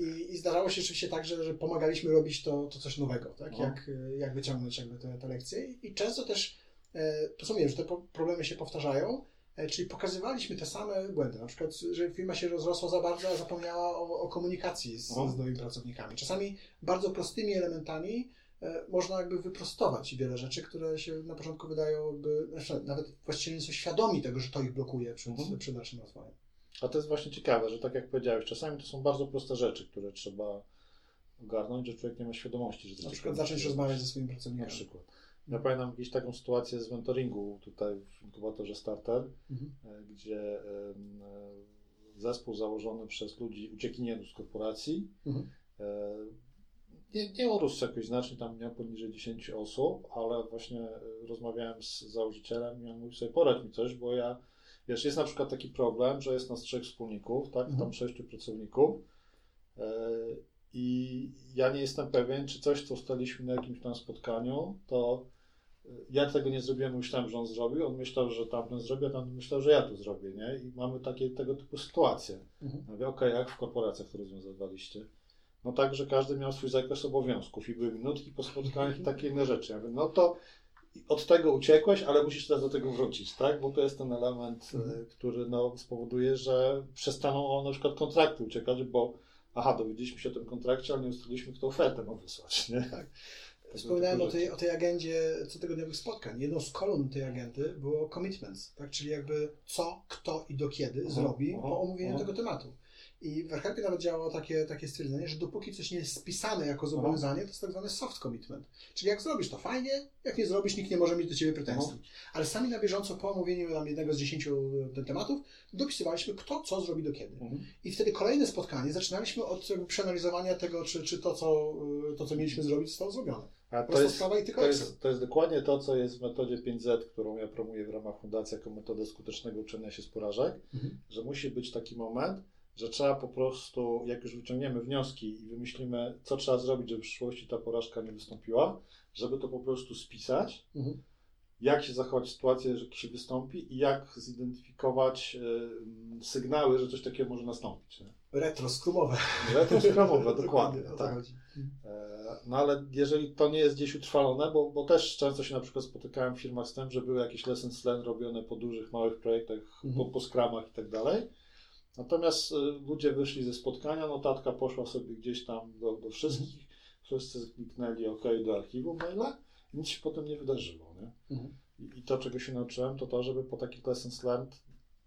I, i zdarzało się oczywiście tak, że, że pomagaliśmy robić to, to coś nowego, tak? No. Jak, jak wyciągnąć jakby te, te lekcje. I często też rozumiem, że te problemy się powtarzają, czyli pokazywaliśmy te same błędy, na przykład, że firma się rozrosła za bardzo, a zapomniała o, o komunikacji z, z nowymi pracownikami. Czasami bardzo prostymi elementami można jakby wyprostować wiele rzeczy, które się na początku wydają, by, nawet właściwie nie są świadomi tego, że to ich blokuje przed, mhm. przed naszym rozwojem. A to jest właśnie ciekawe, że tak jak powiedziałeś, czasami to są bardzo proste rzeczy, które trzeba ogarnąć, że człowiek nie ma świadomości. Że to na przykład zacząć rozmawiać ze swoim pracownikiem. Na przykład. Ja pamiętam jakąś taką sytuację z mentoringu tutaj w inkubatorze Starter, mhm. gdzie zespół założony przez ludzi, uciekinierów z korporacji, mhm. nie, nie urósł jakoś znacznie, tam miał poniżej dziesięciu osób, ale właśnie rozmawiałem z założycielem i on mówił sobie poradź mi coś, bo ja, wiesz, jest na przykład taki problem, że jest nas trzech wspólników, tak, mhm. tam sześciu pracowników, i ja nie jestem pewien, czy coś, co ustaliliśmy na jakimś tam spotkaniu, to ja tego nie zrobiłem, myślałem, że on zrobił, on myślał, że tamten zrobił, a tamten myślał, że ja to zrobię, nie? I mamy takie tego typu sytuacje. Mhm. Mówię, okej, okay, jak w korporacjach to rozwiązywaliście? No tak, że każdy miał swój zakres obowiązków i były minutki po spotkaniach i takie inne rzeczy. Ja mówię, no to od tego uciekłeś, ale musisz teraz do tego wrócić, tak? Bo to jest ten element, mhm. który no, spowoduje, że przestaną na przykład kontrakty uciekać, bo aha, dowiedzieliśmy się o tym kontrakcie, ale nie ustaliliśmy, kto ofertę ma wysłać, nie? Tak. Wspominałem o tej, o tej agendzie cotygodniowych spotkań. Jedną z kolumn tej agendy było commitments, tak? Czyli jakby co, kto i do kiedy aha, zrobi aha, po omówieniu aha. tego tematu. I w AirHelpie nawet działało takie, takie stwierdzenie, że dopóki coś nie jest spisane jako zobowiązanie, to jest tak zwany soft commitment. Czyli jak zrobisz, to fajnie, jak nie zrobisz, nikt nie może mieć do ciebie pretensji. No. Ale sami na bieżąco po omówieniu nam jednego z dziesięciu tematów dopisywaliśmy, kto co zrobi do kiedy. Mhm. I wtedy kolejne spotkanie zaczynaliśmy od przeanalizowania tego, czy, czy to, co, to, co mieliśmy zrobić, zostało zrobione. A to jest, i tylko to, jest, to jest dokładnie to, co jest w metodzie pięć zet, którą ja promuję w ramach Fundacji jako metodę skutecznego uczenia się z porażek, mhm. że musi być taki moment, że trzeba po prostu, jak już wyciągniemy wnioski i wymyślimy, co trzeba zrobić, żeby w przyszłości ta porażka nie wystąpiła, żeby to po prostu spisać, mhm. jak się zachować sytuację, że się wystąpi i jak zidentyfikować y, sygnały, że coś takiego może nastąpić. Retroskrumowe. Retroskrumowe, dokładnie. Tak. No ale jeżeli to nie jest gdzieś utrwalone, bo, bo też często się na przykład spotykałem w firmach z tym, że były jakieś lessons learned robione po dużych, małych projektach, mhm. po, po skramach i tak dalej. Natomiast ludzie wyszli ze spotkania, notatka poszła sobie gdzieś tam do, do wszystkich, wszyscy kliknęli OK do archiwum maila i nic się potem nie wydarzyło. Nie? Mhm. I, I to, czego się nauczyłem, to to, żeby po takich lessons learned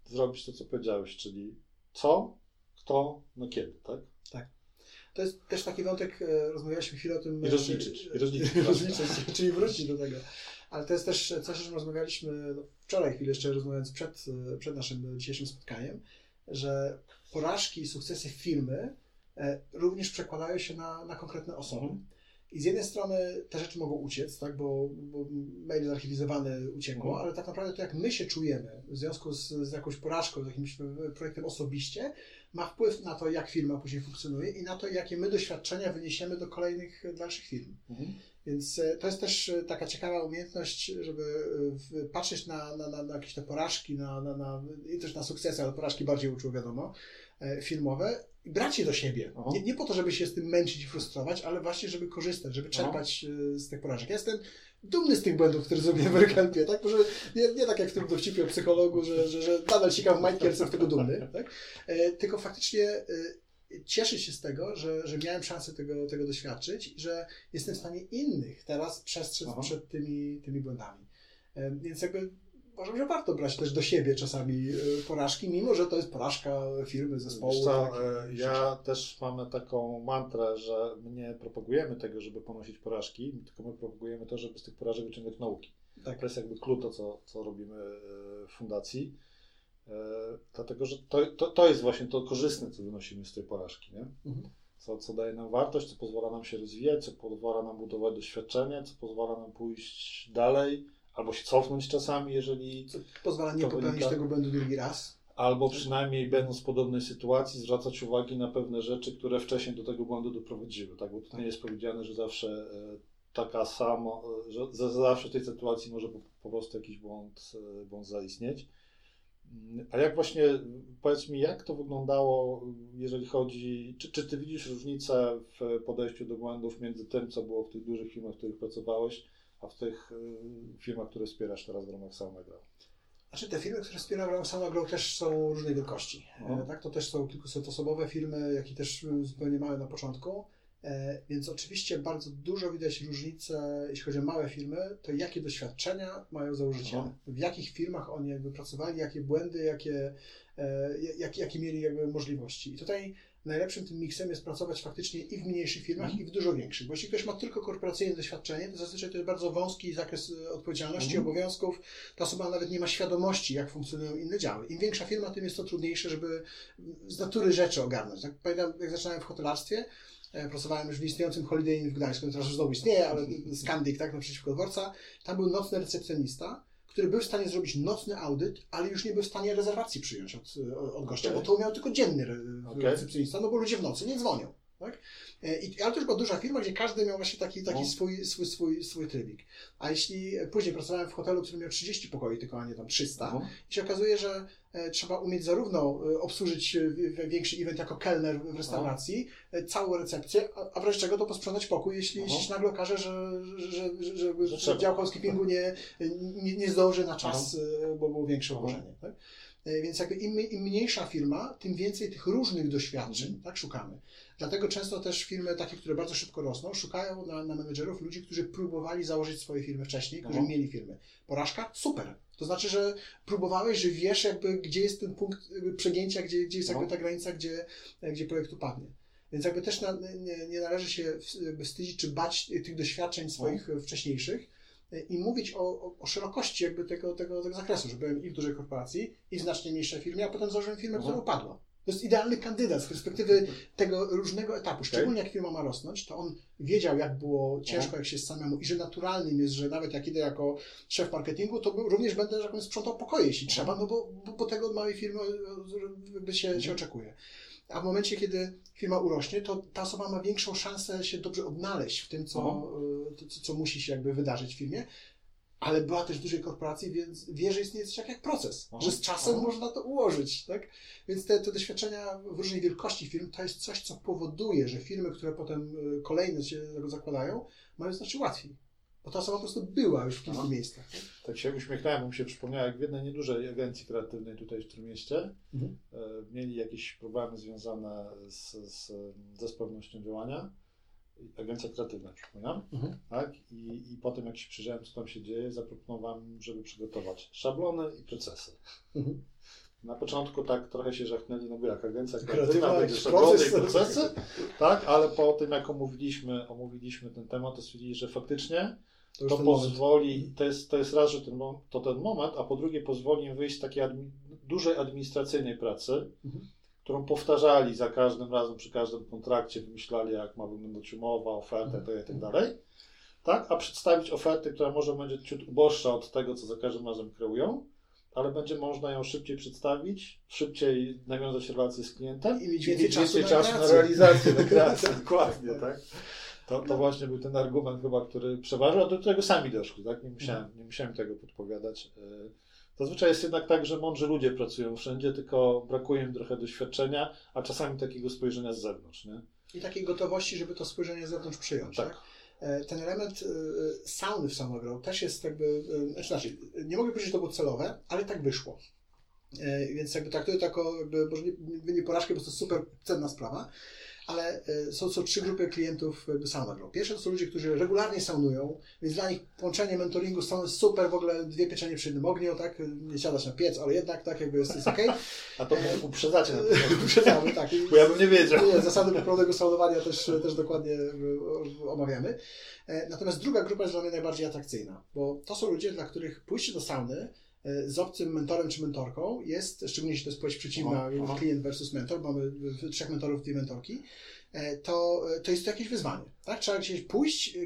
zrobić to, co powiedziałeś, czyli co, kto, no kiedy, tak? Tak. To jest też taki wątek, rozmawialiśmy chwilę o tym... I rozliczyć. I rozliczyć, rozliczyć czyli wrócić do tego. Ale to jest też coś, o czym rozmawialiśmy no, wczoraj chwilę jeszcze, rozmawiając przed, przed naszym dzisiejszym spotkaniem, że porażki i sukcesy firmy e, również przekładają się na, na konkretne osoby. Mhm. I z jednej strony te rzeczy mogą uciec, tak, bo, bo mail zarchiwizowany uciekło, mhm. ale tak naprawdę to, jak my się czujemy w związku z, z jakąś porażką, z jakimś projektem osobiście, ma wpływ na to, jak firma później funkcjonuje i na to, jakie my doświadczenia wyniesiemy do kolejnych, dalszych firm. Mhm. Więc to jest też taka ciekawa umiejętność, żeby patrzeć na, na, na, na jakieś te porażki, na, na, na, i też na sukcesy, ale porażki bardziej uczuł, wiadomo, filmowe, i brać je do siebie. Nie, nie po to, żeby się z tym męczyć i frustrować, ale właśnie, żeby korzystać, żeby czerpać Aha. z tych porażek. Ja jestem dumny z tych błędów, które zrobiłem w AirHelpie, tak? Może nie, nie tak jak w tym dowcipie o psychologu, że, że, że nadal sikam w majtki, ale jestem z tego dumny, tak? Tylko faktycznie cieszę się z tego, że, że miałem szansę tego, tego doświadczyć i że jestem w stanie innych teraz przestrzec Aha. przed tymi, tymi błędami. Więc jakby uważam, że warto brać też do siebie czasami porażki, mimo że to jest porażka firmy, zespołu. Co, ja też mam taką mantrę, że my nie propagujemy tego, żeby ponosić porażki, tylko my propagujemy to, żeby z tych porażek wyciągnąć nauki. Tak. To jest jakby klucz to, co, co robimy w fundacji. Dlatego, że to, to, to jest właśnie to korzystne, co wynosimy z tej porażki, nie? Mhm. Co, co daje nam wartość, co pozwala nam się rozwijać, co pozwala nam budować doświadczenie, co pozwala nam pójść dalej, albo się cofnąć czasami, jeżeli... Co pozwala nie popełnić tego błędu drugi raz. Albo przynajmniej będąc w podobnej sytuacji zwracać uwagi na pewne rzeczy, które wcześniej do tego błędu doprowadziły, tak? Bo tutaj tak. jest powiedziane, że zawsze taka sama, że zawsze w tej sytuacji może po, po prostu jakiś błąd, błąd zaistnieć. A jak właśnie, powiedz mi, jak to wyglądało, jeżeli chodzi, czy, czy ty widzisz różnicę w podejściu do błędów między tym, co było w tych dużych firmach, w których pracowałeś, a w tych firmach, które wspierasz teraz w ramach Sauna Group? Znaczy te firmy, które wspieram w ramach Sauna Group, też są różnej wielkości. No. Tak? To też są kilkusetosobowe firmy, jak i też zupełnie małe na początku. Więc oczywiście bardzo dużo widać różnicę, jeśli chodzi o małe firmy, to jakie doświadczenia mają założyciele, Aha. w jakich firmach oni jakby pracowali, jakie błędy, jakie, jak, jakie mieli jakby możliwości. I tutaj najlepszym tym miksem jest pracować faktycznie i w mniejszych firmach, mhm. i w dużo większych, bo jeśli ktoś ma tylko korporacyjne doświadczenie, to zazwyczaj to jest bardzo wąski zakres odpowiedzialności, mhm. obowiązków, ta osoba nawet nie ma świadomości, jak funkcjonują inne działy. Im większa firma, tym jest to trudniejsze, żeby z natury rzeczy ogarnąć. Tak, pamiętam, jak zaczynałem w hotelarstwie, pracowałem już w istniejącym Holiday Inn w Gdańsku, teraz już znowu istnieje, ale Scandic, tak, naprzeciwko dworca. Tam był nocny recepcjonista, który był w stanie zrobić nocny audyt, ale już nie był w stanie rezerwacji przyjąć od, od gościa, okay. bo to miał tylko dzienny okay. recepcjonista, no bo ludzie w nocy nie dzwonią. Tak? I, ale to już była duża firma, gdzie każdy miał właśnie taki, taki no. swój, swój, swój, swój trybik. A jeśli później pracowałem w hotelu, który miał trzydzieści pokoi, tylko a nie tam trzysta, no. i się okazuje, że trzeba umieć zarówno obsłużyć większy event jako kelner w restauracji, no. całą recepcję, a w razie czego to posprzątać pokój, jeśli no. się nagle okaże, że, że, że, że, że dział housekeepingu nie, nie, nie zdąży na czas, no. bo było większe obłożenie. No. Tak? Więc jakby im, im mniejsza firma, tym więcej tych różnych doświadczeń mm. tak szukamy. Dlatego często też firmy takie, które bardzo szybko rosną, szukają na, na menedżerów ludzi, którzy próbowali założyć swoje firmy wcześniej, którzy no. mieli firmy. Porażka? Super. To znaczy, że próbowałeś, że wiesz jakby, gdzie jest ten punkt przegięcia, gdzie, gdzie jest no. jakby ta granica, gdzie, gdzie projekt upadnie. Więc jakby też na, nie, nie należy się wstydzić czy bać tych doświadczeń swoich no. wcześniejszych, i mówić o, o, o szerokości jakby tego, tego, tego zakresu, że byłem i w dużej korporacji, i w znacznie mniejszej firmie, a potem założyłem firmę, Aha. która upadła. To jest idealny kandydat z perspektywy tego różnego etapu. Szczególnie jak firma ma rosnąć, to on wiedział, jak było ciężko, jak się jest samemu i że naturalnym jest, że nawet jak idę jako szef marketingu, to również będę jakby sprzątał pokoje, jeśli trzeba, no bo, bo, bo tego od małej firmy jakby się, się oczekuje. A w momencie, kiedy firma urośnie, to ta osoba ma większą szansę się dobrze odnaleźć w tym, co, to, co musi się jakby wydarzyć w firmie. Ale była też w dużej korporacji, więc wie, że istnieje coś jak proces, aha, że z czasem aha. można to ułożyć. Tak? Więc te, te doświadczenia w różnej wielkości firm to jest coś, co powoduje, że firmy, które potem kolejne się zakładają, mają znacznie łatwiej. Bo ta osoba po prostu była już w kilku aha. miejscach. Tak? tak się uśmiechnąłem, bo mi się przypomniało, jak w jednej niedużej agencji kreatywnej tutaj w tym mieście mhm. mieli jakieś problemy związane z, z, ze sprawnością działania. Agencja kreatywna, przypominam, mhm. tak? I, i potem jak się przyjrzałem, co tam się dzieje, zaproponowałem, żeby przygotować szablony i procesy. Mhm. Na początku tak trochę się żachnęli, no bo jak agencja kreatywna będzie szablony i procesy, tak? Ale po tym, jak omówiliśmy, omówiliśmy ten temat, to stwierdzili, że faktycznie to, to pozwoli, to jest, to jest raz, że ten, to ten moment, a po drugie pozwoli im wyjść z takiej admi- dużej administracyjnej pracy, mhm. którą powtarzali za każdym razem, przy każdym kontrakcie, wymyślali, jak ma wyglądać umowa, oferta i tak dalej, tak? A przedstawić ofertę, która może będzie ciut uboższa od tego, co za każdym razem kreują, ale będzie można ją szybciej przedstawić, szybciej nawiązać relacje z klientem i mieć więcej, więcej czasu na, na realizację, na kreację, dokładnie, tak? To, to właśnie był ten argument chyba, który przeważył, a do którego sami doszli, tak? Nie musiałem, nie musiałem tego podpowiadać. Zazwyczaj jest jednak tak, że mądrzy ludzie pracują wszędzie, tylko brakuje im trochę doświadczenia, a czasami takiego spojrzenia z zewnątrz. Nie? I takiej gotowości, żeby to spojrzenie z zewnątrz przyjąć. Tak. Tak? Ten element sauny w Sauna Group też jest jakby, znaczy nie mogę powiedzieć, że to było celowe, ale tak wyszło. Więc jakby traktuję to jako, jakby, może nie, nie porażkę, bo to super cenna sprawa, ale są co trzy grupy klientów Sauna Group. Pierwsze to są ludzie, którzy regularnie saunują, więc dla nich połączenie mentoringu z sauną jest super, w ogóle dwie pieczenie przy jednym ogniu, tak? Nie siadasz na piec, ale jednak tak, jakby jest, jest okej. Okay. A to uprzedzacie na to. Uprzedzamy, tak. Bo ja bym nie wiedział. Nie, zasady poprawnego saunowania też, też dokładnie omawiamy. Natomiast druga grupa jest dla mnie najbardziej atrakcyjna, bo to są ludzie, dla których pójście do sauny z obcym mentorem czy mentorką jest, szczególnie jeśli to jest płeć przeciwna, aha, klient versus mentor, mamy trzech mentorów, dwie mentorki, to, to jest to jakieś wyzwanie, tak? Trzeba gdzieś pójść,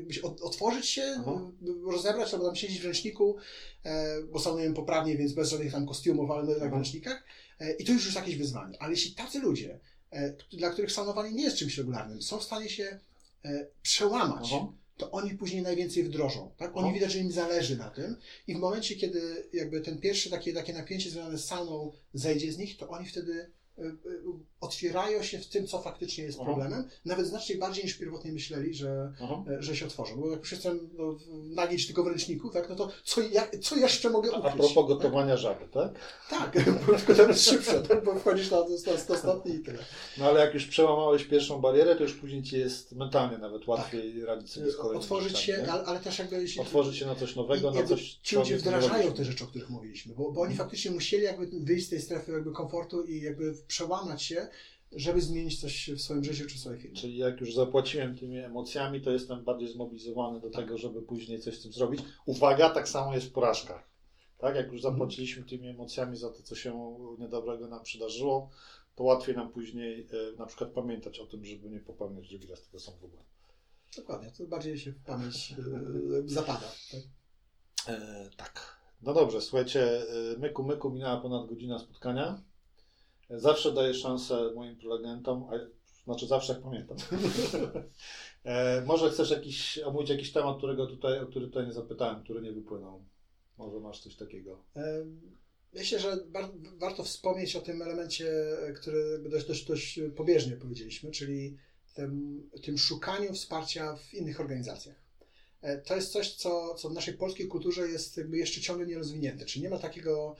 otworzyć się, aha, rozebrać, albo tam siedzieć w ręczniku, bo saunujemy poprawnie, więc bez żadnych tam kostiumów, ale na ręcznikach, i to już jest jakieś wyzwanie. Ale jeśli tacy ludzie, dla których saunowanie nie jest czymś regularnym, są w stanie się przełamać, aha, to oni później najwięcej wdrożą, tak? Oni, no, widać, że im zależy na tym i w momencie, kiedy jakby ten pierwszy takie, takie napięcie związane z sauną zejdzie z nich, to oni wtedy otwierają się w tym, co faktycznie jest, aha, problemem, nawet znacznie bardziej niż pierwotnie myśleli, że, że się otworzą. Bo jak już jestem no, nagić tylko w ręczniku, tak, no to co, jak, co jeszcze mogę ukryć? A propos gotowania tak? żaby, tak? Tak, tylko to jest szybsze, tak? Bo wchodzisz na ostatni i tyle. No ale jak już przełamałeś pierwszą barierę, to już później ci jest mentalnie nawet łatwiej tak. radzić sobie z kolejnym. Otworzyć tak, się, tak? ale też jakby... Jeśli... Otworzyć się na coś nowego, na coś... Ci ludzie wdrażają te rzeczy, o których mówiliśmy, bo, bo oni faktycznie musieli jakby wyjść z tej strefy jakby komfortu i jakby przełamać się, żeby zmienić coś w swoim życiu czy w swojej firmie. Czyli jak już zapłaciłem tymi emocjami, to jestem bardziej zmobilizowany do tak. tego, żeby później coś z tym zrobić. Uwaga, tak samo jest w porażkach. Tak, jak już zapłaciliśmy tymi emocjami za to, co się niedobrego nam przydarzyło, to łatwiej nam później na przykład pamiętać o tym, żeby nie popełniać drugi raz tego samego błędu. Dokładnie, to bardziej się w pamięć zapada. Tak? E, tak. No dobrze, słuchajcie, myku, myku, minęła ponad godzina spotkania. Zawsze daję szansę moim prelegentom, a, znaczy zawsze jak pamiętam. e, może chcesz jakiś, omówić jakiś temat, którego tutaj, o który tutaj nie zapytałem, który nie wypłynął. Może masz coś takiego. E, myślę, że bar- warto wspomnieć o tym elemencie, który dość, dość, dość pobieżnie powiedzieliśmy, czyli tym, tym szukaniu wsparcia w innych organizacjach. E, to jest coś, co, co w naszej polskiej kulturze jest jakby jeszcze ciągle nierozwinięte, czyli nie ma takiego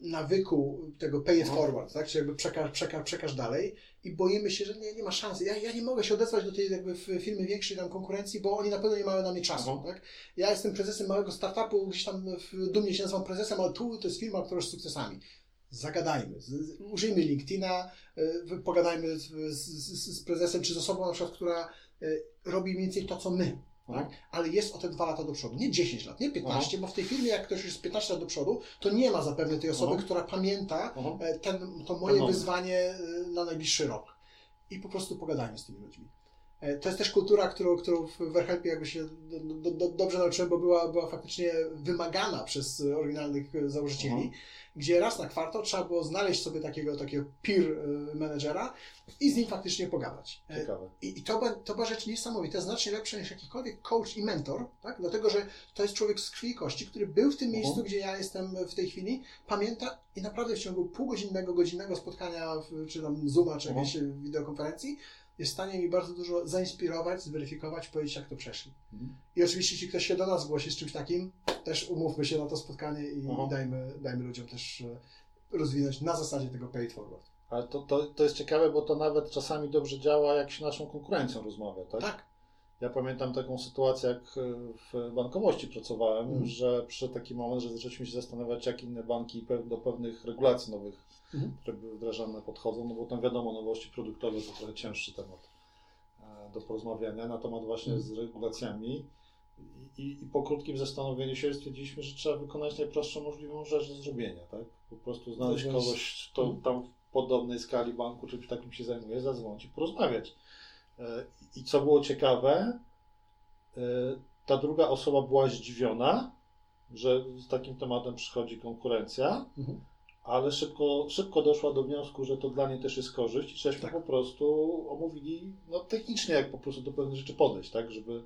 nawyku tego pay it forward, tak? Czyli jakby przekaż, przekaż, przekaż dalej i boimy się, że nie, nie ma szansy. Ja, ja nie mogę się odezwać do tej jakby firmy większej tam konkurencji, bo oni na pewno nie mają na mnie czasu. Uh-huh. Tak? Ja jestem prezesem małego startupu, gdzieś tam dumnie się nazywam prezesem, ale tu to jest firma, która jest z sukcesami. Zagadajmy, użyjmy LinkedIna, pogadajmy z, z, z prezesem czy z osobą na przykład, która robi mniej więcej to, co my. Tak? Ale jest o te dwa lata do przodu, nie dziesięć lat, nie piętnaście, aha, bo w tej firmie jak ktoś już jest piętnaście lat do przodu, to nie ma zapewne tej osoby, aha, która pamięta ten, to moje ten wyzwanie na najbliższy rok. I po prostu pogadajmy z tymi ludźmi. To jest też kultura, którą, którą w AirHelpie jakby się do, do, do, dobrze nauczyłem, bo była, była faktycznie wymagana przez oryginalnych założycieli, aha, gdzie raz na kwartał trzeba było znaleźć sobie takiego, takiego peer managera i z nim faktycznie pogadać. Ciekawe. I, i to, to była rzecz niesamowita, znacznie lepsza niż jakikolwiek coach i mentor, tak? Dlatego, że to jest człowiek z krwi i kości, który był w tym uh-huh. miejscu, gdzie ja jestem w tej chwili, pamięta i naprawdę w ciągu półgodzinnego, godzinnego spotkania, w, czy tam Zooma, czy uh-huh. jakiejś wideokonferencji, jest w stanie mi bardzo dużo zainspirować, zweryfikować, powiedzieć, jak to przeszli. Uh-huh. I oczywiście, jeśli ktoś się do nas zgłosi z czymś takim, też umówmy się na to spotkanie i uh-huh. dajmy, dajmy ludziom też rozwinąć na zasadzie tego pay it forward. Ale to, to, to jest ciekawe, bo to nawet czasami dobrze działa, jak się naszą konkurencją rozmawia, tak? Tak. Ja pamiętam taką sytuację, jak w bankowości pracowałem, mm. że przyszedł taki moment, że zaczęliśmy się zastanawiać, jak inne banki do pewnych regulacji nowych, mm. które były wdrażane, podchodzą, no bo tam wiadomo, nowości produktowe to trochę cięższy temat do porozmawiania na temat właśnie mm. z regulacjami. I, I po krótkim zastanowieniu się stwierdziliśmy, że trzeba wykonać najprostszą możliwą rzecz do zrobienia, tak? Po prostu znaleźć kogoś, kto mm. tam w podobnej skali banku, czymś takim się zajmuje, zadzwonić i porozmawiać. I co było ciekawe, ta druga osoba była zdziwiona, że z takim tematem przychodzi konkurencja, mhm. ale szybko, szybko doszła do wniosku, że to dla niej też jest korzyść i żeśmy tak. po prostu omówili no, technicznie, jak po prostu do pewnych rzeczy podejść, tak, żeby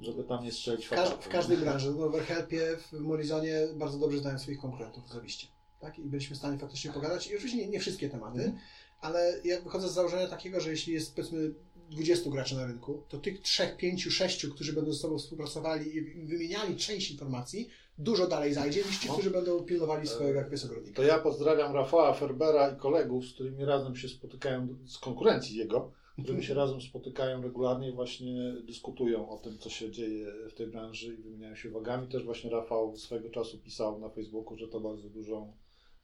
żeby tam nie strzelić w każdej, w każdej branży, no, w AirHelpie, w Morizonie bardzo dobrze znają swoich konkurentów osobiście. Tak? I byliśmy w stanie faktycznie pogadać. I oczywiście nie, nie wszystkie tematy, mm. ale ja wychodzę z założenia takiego, że jeśli jest powiedzmy dwudziestu graczy na rynku, to tych trzech, pięciu, sześciu, którzy będą ze sobą współpracowali i wymieniali część informacji, dużo dalej zajdzie niż ci, którzy będą pilnowali swojego jak pies ogrodnika. To ja pozdrawiam Rafała Ferbera i kolegów, z którymi razem się spotykają, z konkurencji jego, z którymi się razem spotykają regularnie i właśnie dyskutują o tym, co się dzieje w tej branży i wymieniają się uwagami. Też właśnie Rafał swego czasu pisał na Facebooku, że to bardzo dużą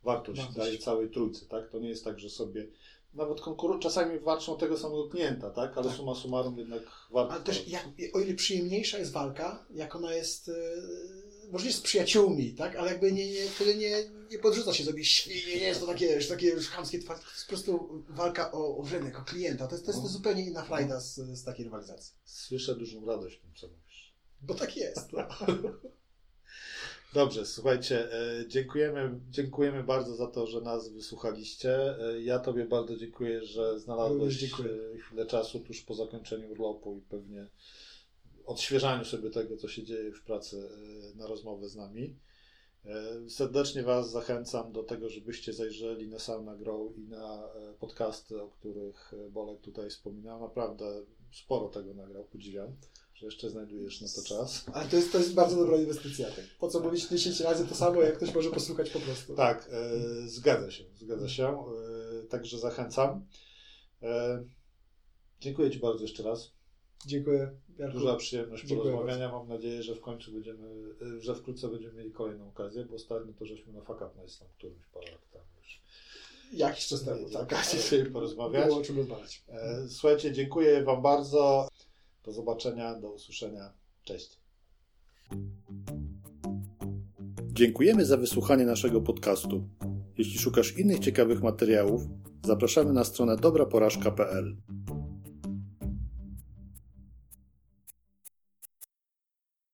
wartość Wartość. daje całej trójce, tak? To nie jest tak, że sobie nawet konkurują, czasami walczą tego samego klienta, tak? Ale tak. suma summarum jednak warto. Ale też jak, o ile przyjemniejsza jest walka, jak ona jest, yy, może jest z przyjaciółmi, tak? Ale jakby nie, nie, wtedy nie, nie podrzuca się sobie świnie, nie jest to takie już takie już chamskie, to jest po prostu walka o, o rynek, o klienta. To jest, to jest to zupełnie inna frajda z, z takiej rywalizacji. Słyszę dużą radość w tym, co mówisz. Bo tak jest. No. Dobrze, słuchajcie, dziękujemy, dziękujemy bardzo za to, że nas wysłuchaliście. Ja Tobie bardzo dziękuję, że znalazłeś dziękuję. chwilę czasu tuż po zakończeniu urlopu i pewnie odświeżaniu sobie tego, co się dzieje w pracy, na rozmowę z nami. Serdecznie Was zachęcam do tego, żebyście zajrzeli na Sauna Grow i na podcasty, o których Bolek tutaj wspominał. Naprawdę sporo tego nagrał, podziwiam, że jeszcze znajdujesz na to czas. Ale to jest, to jest bardzo dobra inwestycja. Po co mówić dziesięć razy to samo, jak ktoś może posłuchać po prostu. Tak, e, zgadza się, zgadza się. E, także zachęcam. E, dziękuję Ci bardzo jeszcze raz. Dziękuję. Jarku. Duża przyjemność porozmawiania. Mam nadzieję, że w końcu będziemy, że wkrótce będziemy mieli kolejną okazję, bo ostatnio to żeśmy na fuck up nice tam którymś parę lat tam już. Jakiś czas temu, tak. Okazję sobie porozmawiać. Było o czym rozmawiać. E, słuchajcie, dziękuję Wam bardzo. Do zobaczenia, do usłyszenia. Cześć. Dziękujemy za wysłuchanie naszego podcastu. Jeśli szukasz innych ciekawych materiałów, zapraszamy na stronę dobra porażka kropka p l.